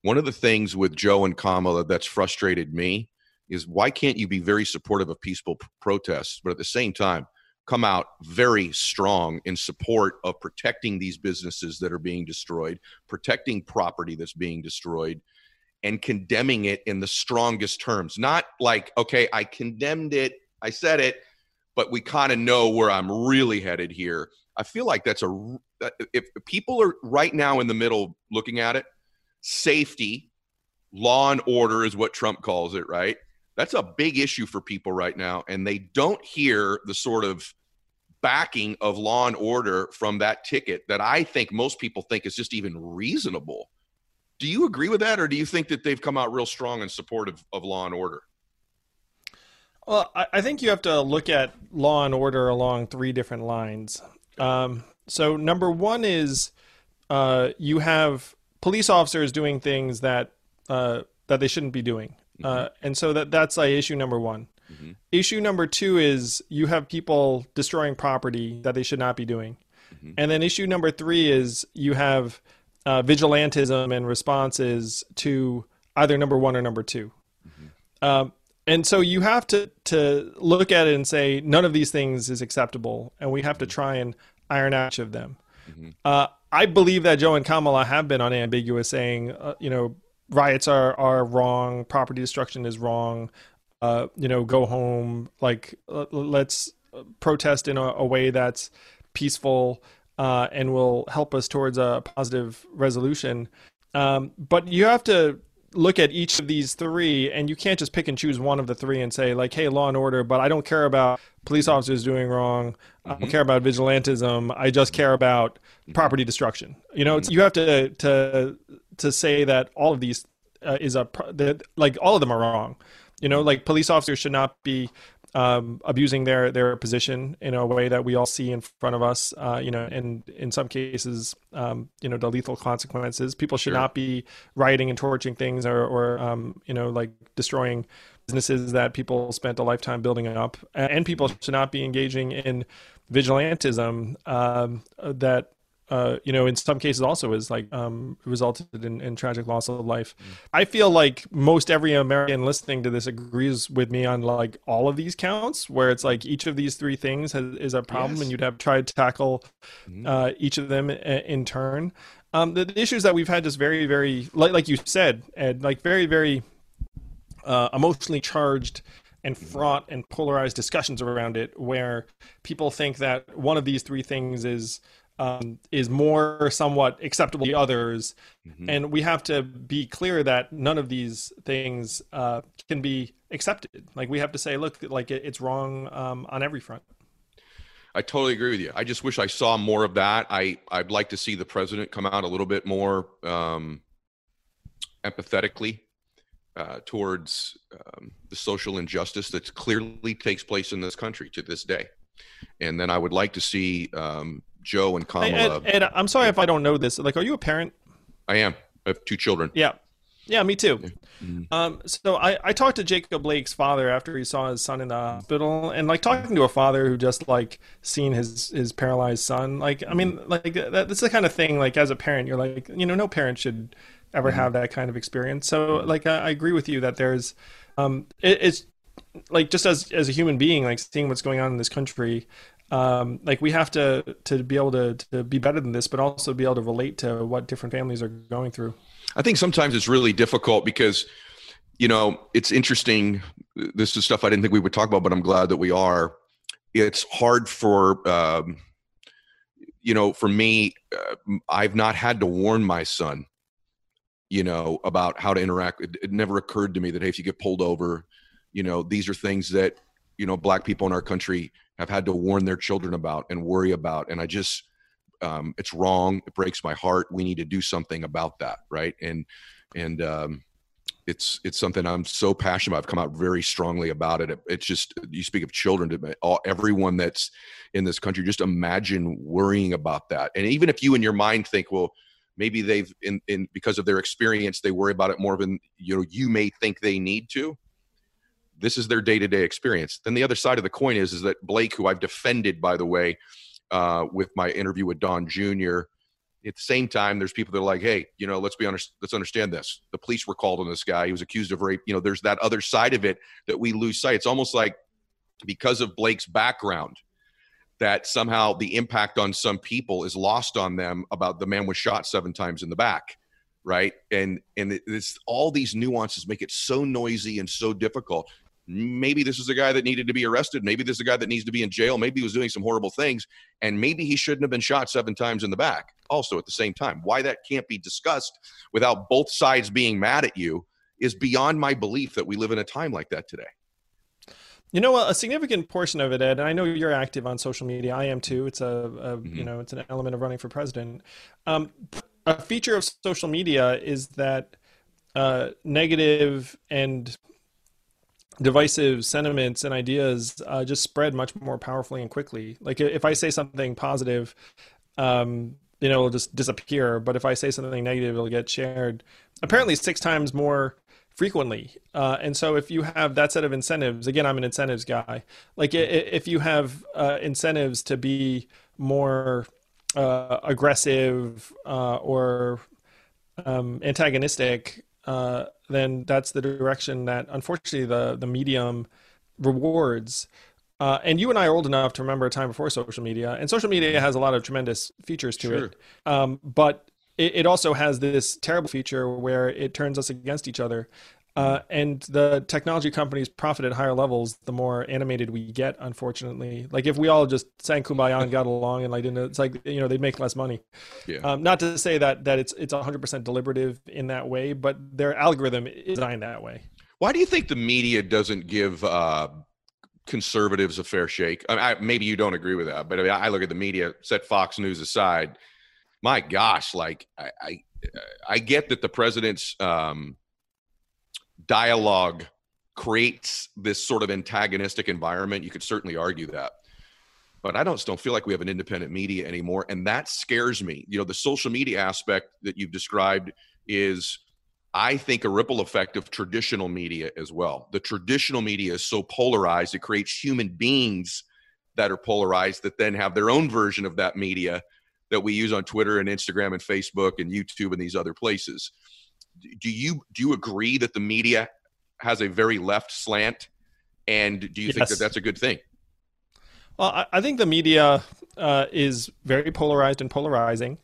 One of the things with Joe and Kamala that's frustrated me is, why can't you be very supportive of peaceful protests, but at the same time come out very strong in support of protecting these businesses that are being destroyed, protecting property that's being destroyed, and condemning it in the strongest terms? Not like, okay, I condemned it, I said it, but we kind of know where I'm really headed here. I feel like that's if people are right now in the middle looking at it, safety, law and order is what Trump calls it, right? That's a big issue for people right now. And they don't hear the sort of backing of law and order from that ticket that I think most people think is just even reasonable. Do you agree with that? Or do you think that they've come out real strong in support of law and order? Well, I think you have to look at law and order along three different lines. So number one is you have police officers doing things that that they shouldn't be doing. And so that's like issue number one. Issue number two is you have people destroying property that they should not be doing. And then issue number three is you have vigilantism and responses to either number one or number two. And so you have to look at it and say, none of these things is acceptable, and we have to try and iron out each of them. I believe that Joe and Kamala have been unambiguous, saying, you know, riots are wrong, property destruction is wrong, you know, go home, like, let's protest in a way that's peaceful and will help us towards a positive resolution. But you have to look at each of these three, and you can't just pick and choose one of the three and say, like, hey, law and order, but I don't care about police officers doing wrong. I don't care about vigilantism. I just care about property destruction. You know, it's, you have to say that all of these is like all of them are wrong. You know, like, police officers should not be abusing their position in a way that we all see in front of us, you know, and in some cases, you know, the lethal consequences. People should not be rioting and torching things or you know, like, destroying businesses that people spent a lifetime building up. And people should not be engaging in vigilantism that, you know, in some cases also is like resulted in tragic loss of life. I feel like most every American listening to this agrees with me on, like, all of these counts, where it's like each of these three things is a problem, and you'd have tried to tackle each of them in turn. The issues that we've had, just very, very, like you said, Ed, like, very, very emotionally charged and fraught and polarized discussions around it, where people think that one of these three things is more somewhat acceptable to others. And we have to be clear that none of these things can be accepted. Like, we have to say, look, like, it's wrong on every front. I totally agree with you. I just wish I saw more of that. I'd like to see the president come out a little bit more empathetically towards the social injustice that clearly takes place in this country to this day. And then I would like to see Joe and Kamala. And I'm sorry if I don't know this. Like, are you a parent? I am. I have two children. Yeah. Yeah, me too. So I talked to Jacob Blake's father after he saw his son in the hospital, and, like, talking to a father who just, like, seen his paralyzed son. Like, I mean, like, that's the kind of thing, like, as a parent, you're like, you know, no parent should ever have that kind of experience. So, like, I agree with you that there's, it's like, just as a human being, like, seeing what's going on in this country, like, we have to be able to be better than this, but also be able to relate to what different families are going through. I think sometimes it's really difficult because, you know, it's interesting. This is stuff I didn't think we would talk about, but I'm glad that we are. It's hard for, you know, for me, I've not had to warn my son, you know, about how to interact. It never occurred to me that, hey, if you get pulled over, you know, these are things that you know, Black people in our country have had to warn their children about and worry about. And I just, it's wrong. It breaks my heart. We need to do something about that. Right. And it's something I'm so passionate about. I've come out very strongly about it. It's just, you speak of children, everyone that's in this country, just imagine worrying about that. And even if you in your mind think, well, maybe they've because of their experience, they worry about it more than, you know, you may think they need to. This is their day-to-day experience. Then the other side of the coin is that Blake, who I've defended, by the way, with my interview with Don Jr., at the same time, there's people that are like, hey, you know, let's understand this. The police were called on this guy. He was accused of rape. You know, there's that other side of it that we lose sight. It's almost like because of Blake's background, that somehow the impact on some people is lost on them about the man was shot 7 times in the back, right? And it's all these nuances make it so noisy and so difficult. Maybe this is a guy that needed to be arrested. Maybe this is a guy that needs to be in jail. Maybe he was doing some horrible things, and maybe he shouldn't have been shot 7 times in the back. Also at the same time, why that can't be discussed without both sides being mad at you is beyond my belief that we live in a time like that today. You know, a significant portion of it, Ed, and I know you're active on social media. I am too. It's you know, it's an element of running for president. A feature of social media is that negative and divisive sentiments and ideas just spread much more powerfully and quickly. Like if I say something positive, you know, it'll just disappear. But if I say something negative, it'll get shared apparently 6 times more frequently. And so if you have that set of incentives, again, I'm an incentives guy. Like if you have incentives to be more aggressive or antagonistic, then that's the direction that unfortunately the medium rewards. And you and I are old enough to remember a time before social media, and social media has a lot of tremendous features to it. But it also has this terrible feature where it turns us against each other. And the technology companies profit at higher levels the more animated we get, unfortunately. Like if we all just sang Kumbaya and got along and like, it's like, you know, they'd make less money. Yeah. Not to say that it's 100% deliberative in that way, but their algorithm is designed that way. Why do you think the media doesn't give conservatives a fair shake? Maybe you don't agree with that, but I mean, I look at the media, set Fox News aside. My gosh, like I get that the president's dialogue creates this sort of antagonistic environment. You could certainly argue that, but I don't feel like we have an independent media anymore. And that scares me. You know, the social media aspect that you've described is, I think, a ripple effect of traditional media as well. The traditional media is so polarized, it creates human beings that are polarized that then have their own version of that media that we use on Twitter and Instagram and Facebook and YouTube and these other places. Do you agree that the media has a very left slant, and do you think that that's a good thing? Well, I think the media is very polarized and polarizing.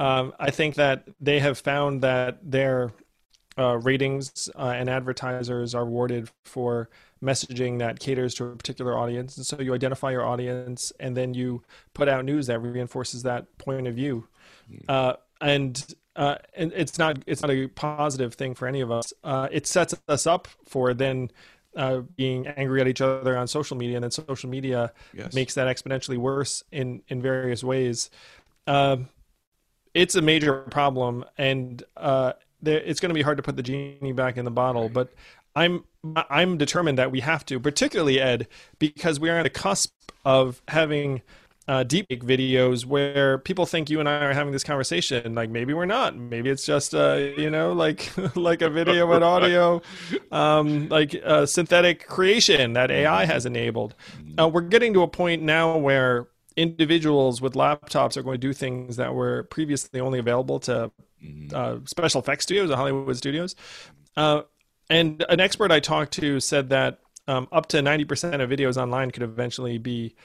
I think that they have found that their ratings and advertisers are rewarded for messaging that caters to a particular audience. And so you identify your audience, and then you put out news that reinforces that point of view. And it's not a positive thing for any of us. It sets us up for then being angry at each other on social media, and then social media makes that exponentially worse in various ways. It's a major problem, and it's going to be hard to put the genie back in the bottle. Right. But I'm determined that we have to, particularly Ed, because we are on the cusp of having deepfake videos where people think you and I are having this conversation. Like maybe we're not. Maybe it's just you know, like a video and audio, like a synthetic creation that AI has enabled. We're getting to a point now where individuals with laptops are going to do things that were previously only available to special effects studios or Hollywood studios. And an expert I talked to said that up to 90% of videos online could eventually be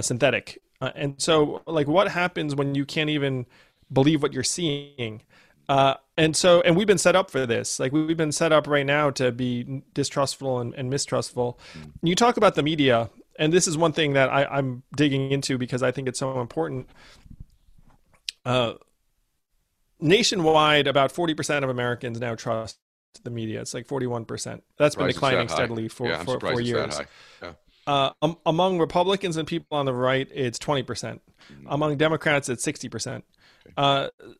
synthetic. And so, like, what happens when you can't even believe what you're seeing? And we've been set up for this. Like, we've been set up right now to be distrustful and mistrustful. And you talk about the media, and this is one thing that I'm digging into because I think it's so important. Nationwide, about 40% of Americans now trust the media. It's like 41%. That's been declining steadily for years. Among Republicans and people on the right, it's 20%. Among Democrats, it's 60%.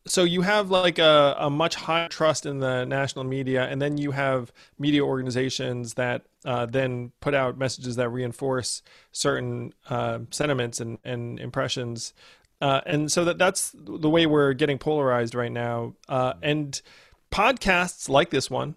So you have like a much higher trust in the national media, and then you have media organizations that then put out messages that reinforce certain sentiments and impressions. And so that's the way we're getting polarized right now. And podcasts like this one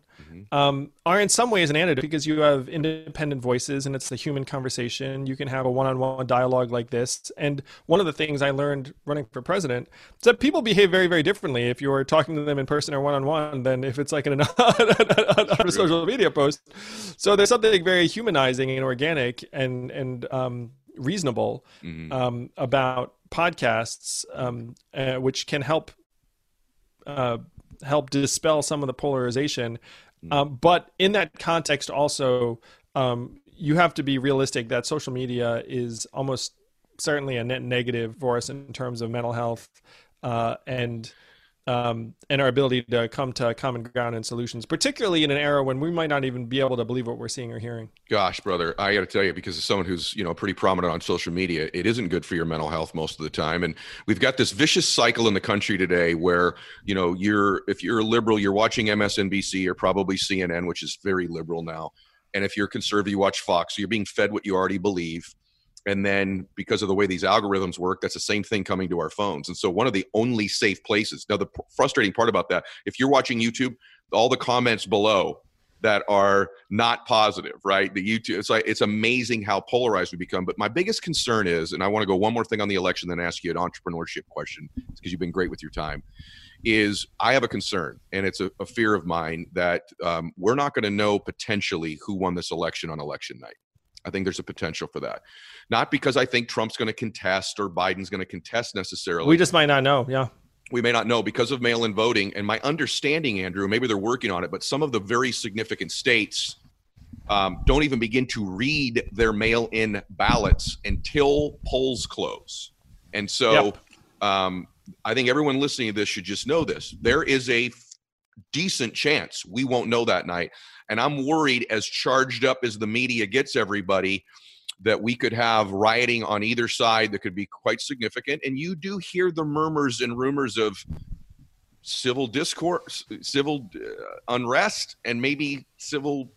are in some ways an antidote, because you have independent voices and it's the human conversation. You can have a one-on-one dialogue like this. And one of the things I learned running for president is that people behave very, very differently if you're talking to them in person or one-on-one than if it's like on a social media post. So there's something very humanizing and organic and reasonable about podcasts, which can help dispel some of the polarization. But in that context also, you have to be realistic that social media is almost certainly a net negative for us in terms of mental health and our ability to come to common ground and solutions, particularly in an era when we might not even be able to believe what we're seeing or hearing. Gosh, brother, I got to tell you, because as someone who's, pretty prominent on social media, it isn't good for your mental health most of the time. And we've got this vicious cycle in the country today where, if you're a liberal, you're watching MSNBC or probably CNN, which is very liberal now. And if you're conservative, you watch Fox. So you're being fed what you already believe. And then because of the way these algorithms work, that's the same thing coming to our phones. And so one of the only safe places. Now, the frustrating part about that, if you're watching YouTube, all the comments below that are not positive, right? The YouTube, it's amazing how polarized we become. But my biggest concern is, and I want to go one more thing on the election, then ask you an entrepreneurship question, because you've been great with your time, is I have a concern, and it's a fear of mine that we're not going to know potentially who won this election on election night. I think there's a potential for that. Not because I think Trump's going to contest or Biden's going to contest necessarily. We just might not know. Yeah. We may not know because of mail-in voting. And my understanding, Andrew, maybe they're working on it, but some of the very significant states don't even begin to read their mail-in ballots until polls close. And so I think everyone listening to this should just know this. There is a decent chance we won't know that night. And I'm worried, as charged up as the media gets everybody, that we could have rioting on either side that could be quite significant. And you do hear the murmurs and rumors of civil discourse, civil unrest, and maybe civil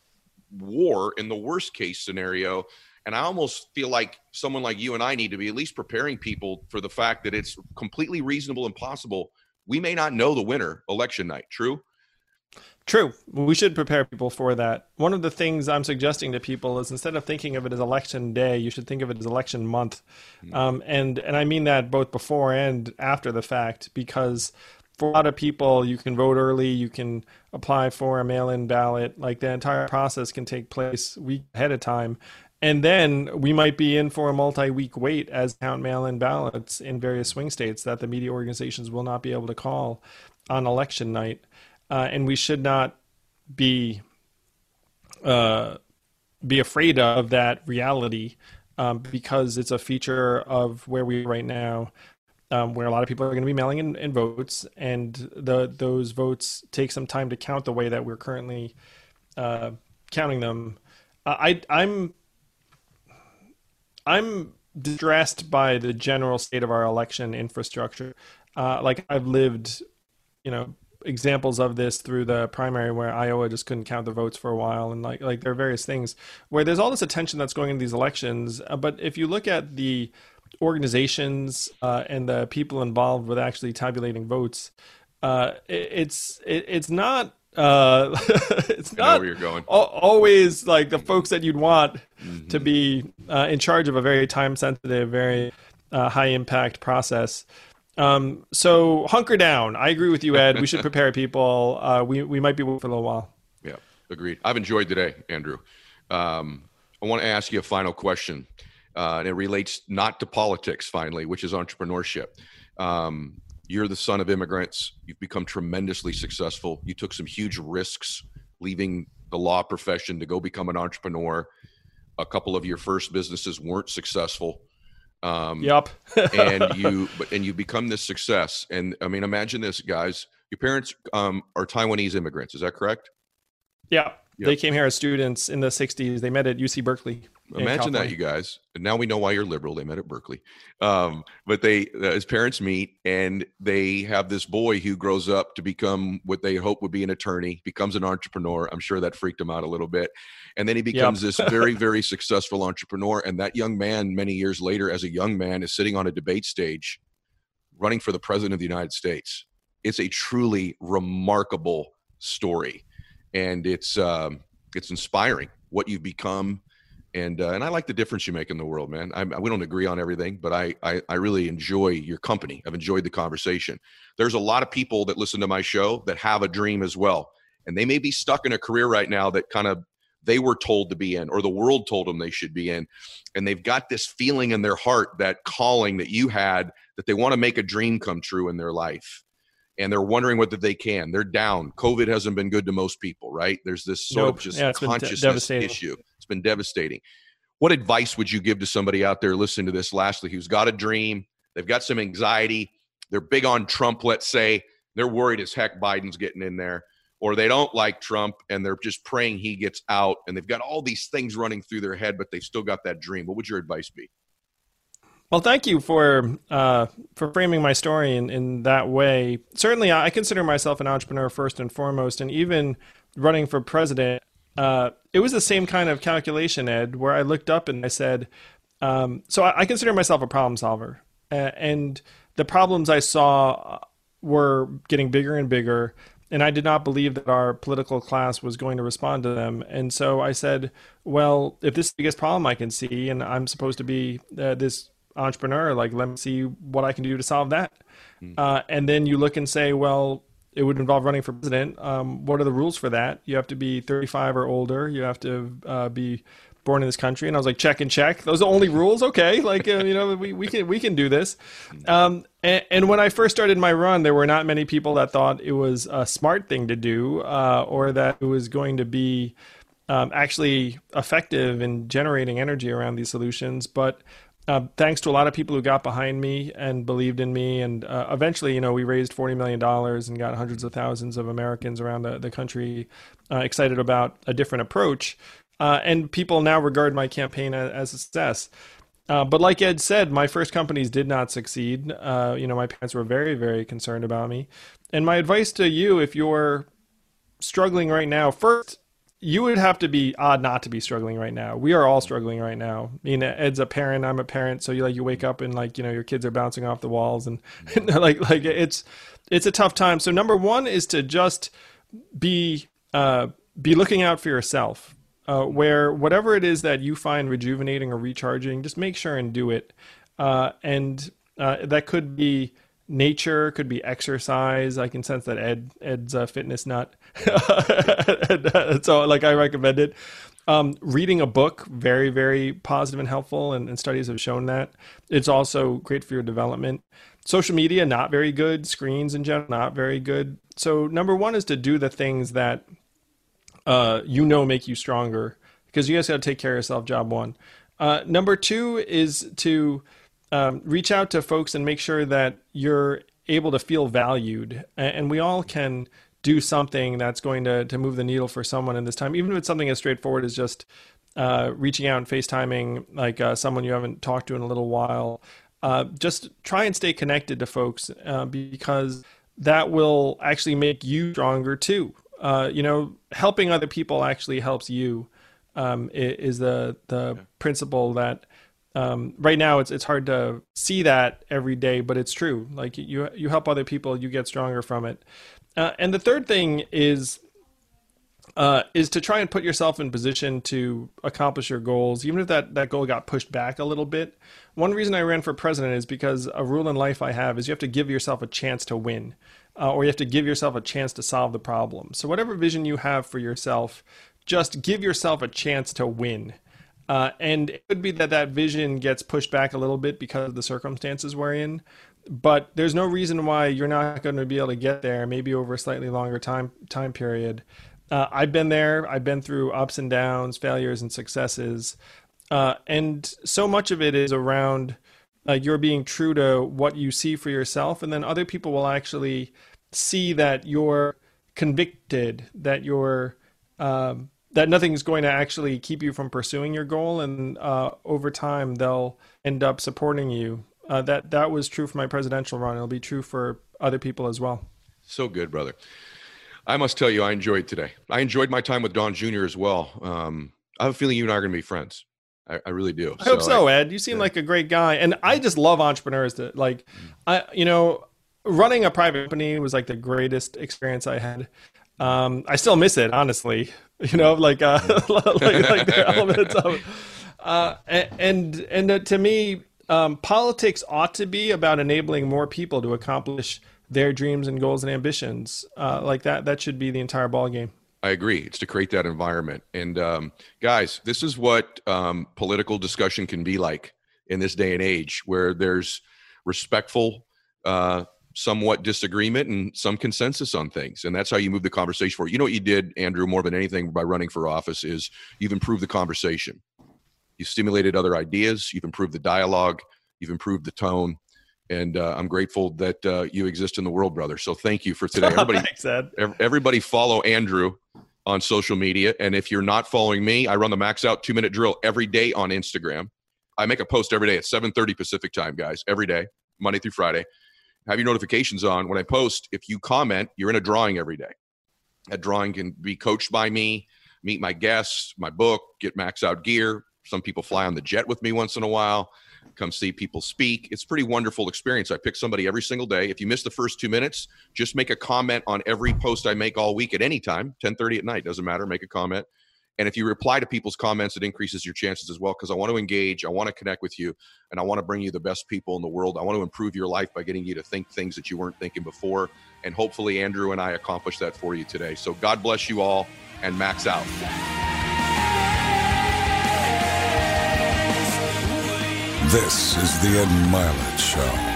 war in the worst case scenario. And I almost feel like someone like you and I need to be at least preparing people for the fact that it's completely reasonable and possible we may not know the winner election night. True? True. We should prepare people for that. One of the things I'm suggesting to people is, instead of thinking of it as election day, you should think of it as election month. And I mean that both before and after the fact, because for a lot of people, you can vote early, you can apply for a mail-in ballot, like the entire process can take place week ahead of time. And then we might be in for a multi-week wait as count mail-in ballots in various swing states that the media organizations will not be able to call on election night. And we should not be afraid of that reality, because it's a feature of where we are right now, where a lot of people are going to be mailing in votes, and those votes take some time to count the way that we're currently counting them. I'm distressed by the general state of our election infrastructure. I've lived, examples of this through the primary, where Iowa just couldn't count the votes for a while, and like there are various things where there's all this attention that's going into these elections, but if you look at the organizations and the people involved with actually tabulating votes, it's not it's not where you're going. Always like the folks that you'd want to be in charge of a very time sensitive, very high impact process. So hunker down. I agree with you, Ed. We should prepare people. We might be waiting for a little while. Yeah, agreed. I've enjoyed today, Andrew. I want to ask you a final question, and it relates not to politics, finally, which is entrepreneurship. You're the son of immigrants. You've become tremendously successful. You took some huge risks leaving the law profession to go become an entrepreneur. A couple of your first businesses weren't successful. Yep. and you become this success. And I mean, imagine this, guys, your parents, are Taiwanese immigrants. Is that correct? Yeah. Yep. They came here as students in the 60s. They met at UC Berkeley. Imagine that, you guys. And now we know why you're liberal. They met at Berkeley. But they, his parents meet, and they have this boy who grows up to become what they hope would be an attorney, becomes an entrepreneur. I'm sure that freaked him out a little bit. And then he becomes this very, very successful entrepreneur. And that young man, many years later, as a young man, is sitting on a debate stage running for the president of the United States. It's a truly remarkable story. And it's inspiring what you've become, and I like the difference you make in the world, man. We don't agree on everything, but I really enjoy your company. I've enjoyed the conversation. There's a lot of people that listen to my show that have a dream as well, and they may be stuck in a career right now that kind of they were told to be in, or the world told them they should be in, and they've got this feeling in their heart, that calling that you had, that they want to make a dream come true in their life. And they're wondering whether they can. They're down. COVID hasn't been good to most people, right? There's this sort of just consciousness issue. It's been devastating. What advice would you give to somebody out there listening to this, lastly, who's got a dream, they've got some anxiety, they're big on Trump, let's say, they're worried as heck Biden's getting in there, or they don't like Trump and they're just praying he gets out, and they've got all these things running through their head, but they've still got that dream. What would your advice be? Well, thank you for framing my story in that way. Certainly, I consider myself an entrepreneur first and foremost, and even running for president, it was the same kind of calculation, Ed, where I looked up and I said, so I consider myself a problem solver, and the problems I saw were getting bigger and bigger, and I did not believe that our political class was going to respond to them. And so I said, well, if this is the biggest problem I can see, and I'm supposed to be this entrepreneur, like, let me see what I can do to solve that. And then you look and say, well, it would involve running for president. What are the rules for that? You have to be 35 or older. You have to be born in this country. And I was like, check and check. Those are the only rules. Okay. Like, we can do this. And when I first started my run, there were not many people that thought it was a smart thing to do, or that it was going to be actually effective in generating energy around these solutions. But thanks to a lot of people who got behind me and believed in me. And eventually, we raised $40 million and got hundreds of thousands of Americans around the country excited about a different approach. And people now regard my campaign as a success. But like Ed said, my first companies did not succeed. My parents were very, very concerned about me. And my advice to you, if you're struggling right now, first, you would have to be odd not to be struggling right now. We are all struggling right now. I mean, Ed's a parent, I'm a parent. So you wake up and your kids are bouncing off the walls and like it's a tough time. So number one is to just be looking out for yourself, where whatever it is that you find rejuvenating or recharging, just make sure and do it. And that could be nature, could be exercise. I can sense that Ed's a fitness nut. So I recommend it. Reading a book, very, very positive and helpful. And studies have shown that. It's also great for your development. Social media, not very good. Screens in general, not very good. So number one is to do the things that, make you stronger, because you guys got to take care of yourself. Job one. Number two is to, reach out to folks and make sure that you're able to feel valued. And we all can do something that's going to move the needle for someone in this time, even if it's something as straightforward as just reaching out and FaceTiming someone you haven't talked to in a little while. Just try and stay connected to folks because that will actually make you stronger too. Helping other people actually helps you is the principle that right now it's hard to see that every day, but it's true. Like you help other people, you get stronger from it. And the third thing is to try and put yourself in position to accomplish your goals, even if that goal got pushed back a little bit. One reason I ran for president is because a rule in life I have is you have to give yourself a chance to win, or you have to give yourself a chance to solve the problem. So whatever vision you have for yourself, just give yourself a chance to win. And it could be that vision gets pushed back a little bit because of the circumstances we're in, but there's no reason why you're not going to be able to get there, maybe over a slightly longer time period. I've been there. I've been through ups and downs, failures and successes. And so much of it is around you're being true to what you see for yourself. And then other people will actually see that you're convicted, that you're that nothing's going to actually keep you from pursuing your goal, and over time they'll end up supporting you. That was true for my presidential run. It'll be true for other people as well. So good, brother. I must tell you, I enjoyed today. I enjoyed my time with Don Jr. as well. I have a feeling you and I are going to be friends. I really do. I hope so, Ed. You seem like a great guy. And I just love entrepreneurs. That like, running a private company was like the greatest experience I had. I still miss it, honestly, like the elements of it. And to me, politics ought to be about enabling more people to accomplish their dreams and goals and ambitions. That should be the entire ballgame. I agree. It's to create that environment. And guys, this is what political discussion can be like in this day and age, where there's respectful, somewhat disagreement and some consensus on things. And that's how you move the conversation forward. You know what you did, Andrew, more than anything by running for office is you've improved the conversation. You've stimulated other ideas. You've improved the dialogue. You've improved the tone. And I'm grateful that you exist in the world, brother. So thank you for today. Everybody, thanks, Ed. Everybody follow Andrew on social media. And if you're not following me, I run the Max Out 2-minute drill every day on Instagram. I make a post every day at 7:30 Pacific time, guys, every day, Monday through Friday. Have your notifications on. When I post, if you comment, you're in a drawing every day. That drawing can be coached by me, meet my guests, my book, get Max Out gear. Some people fly on the jet with me once in a while, come see people speak. It's a pretty wonderful experience. I pick somebody every single day. If you miss the first 2 minutes, just make a comment on every post I make all week at any time, 10:30 at night, doesn't matter, make a comment. And if you reply to people's comments, it increases your chances as well, because I want to engage, I want to connect with you, and I want to bring you the best people in the world. I want to improve your life by getting you to think things that you weren't thinking before. And hopefully Andrew and I accomplished that for you today. So God bless you all, and Max Out. This is the Ed Mylett Show.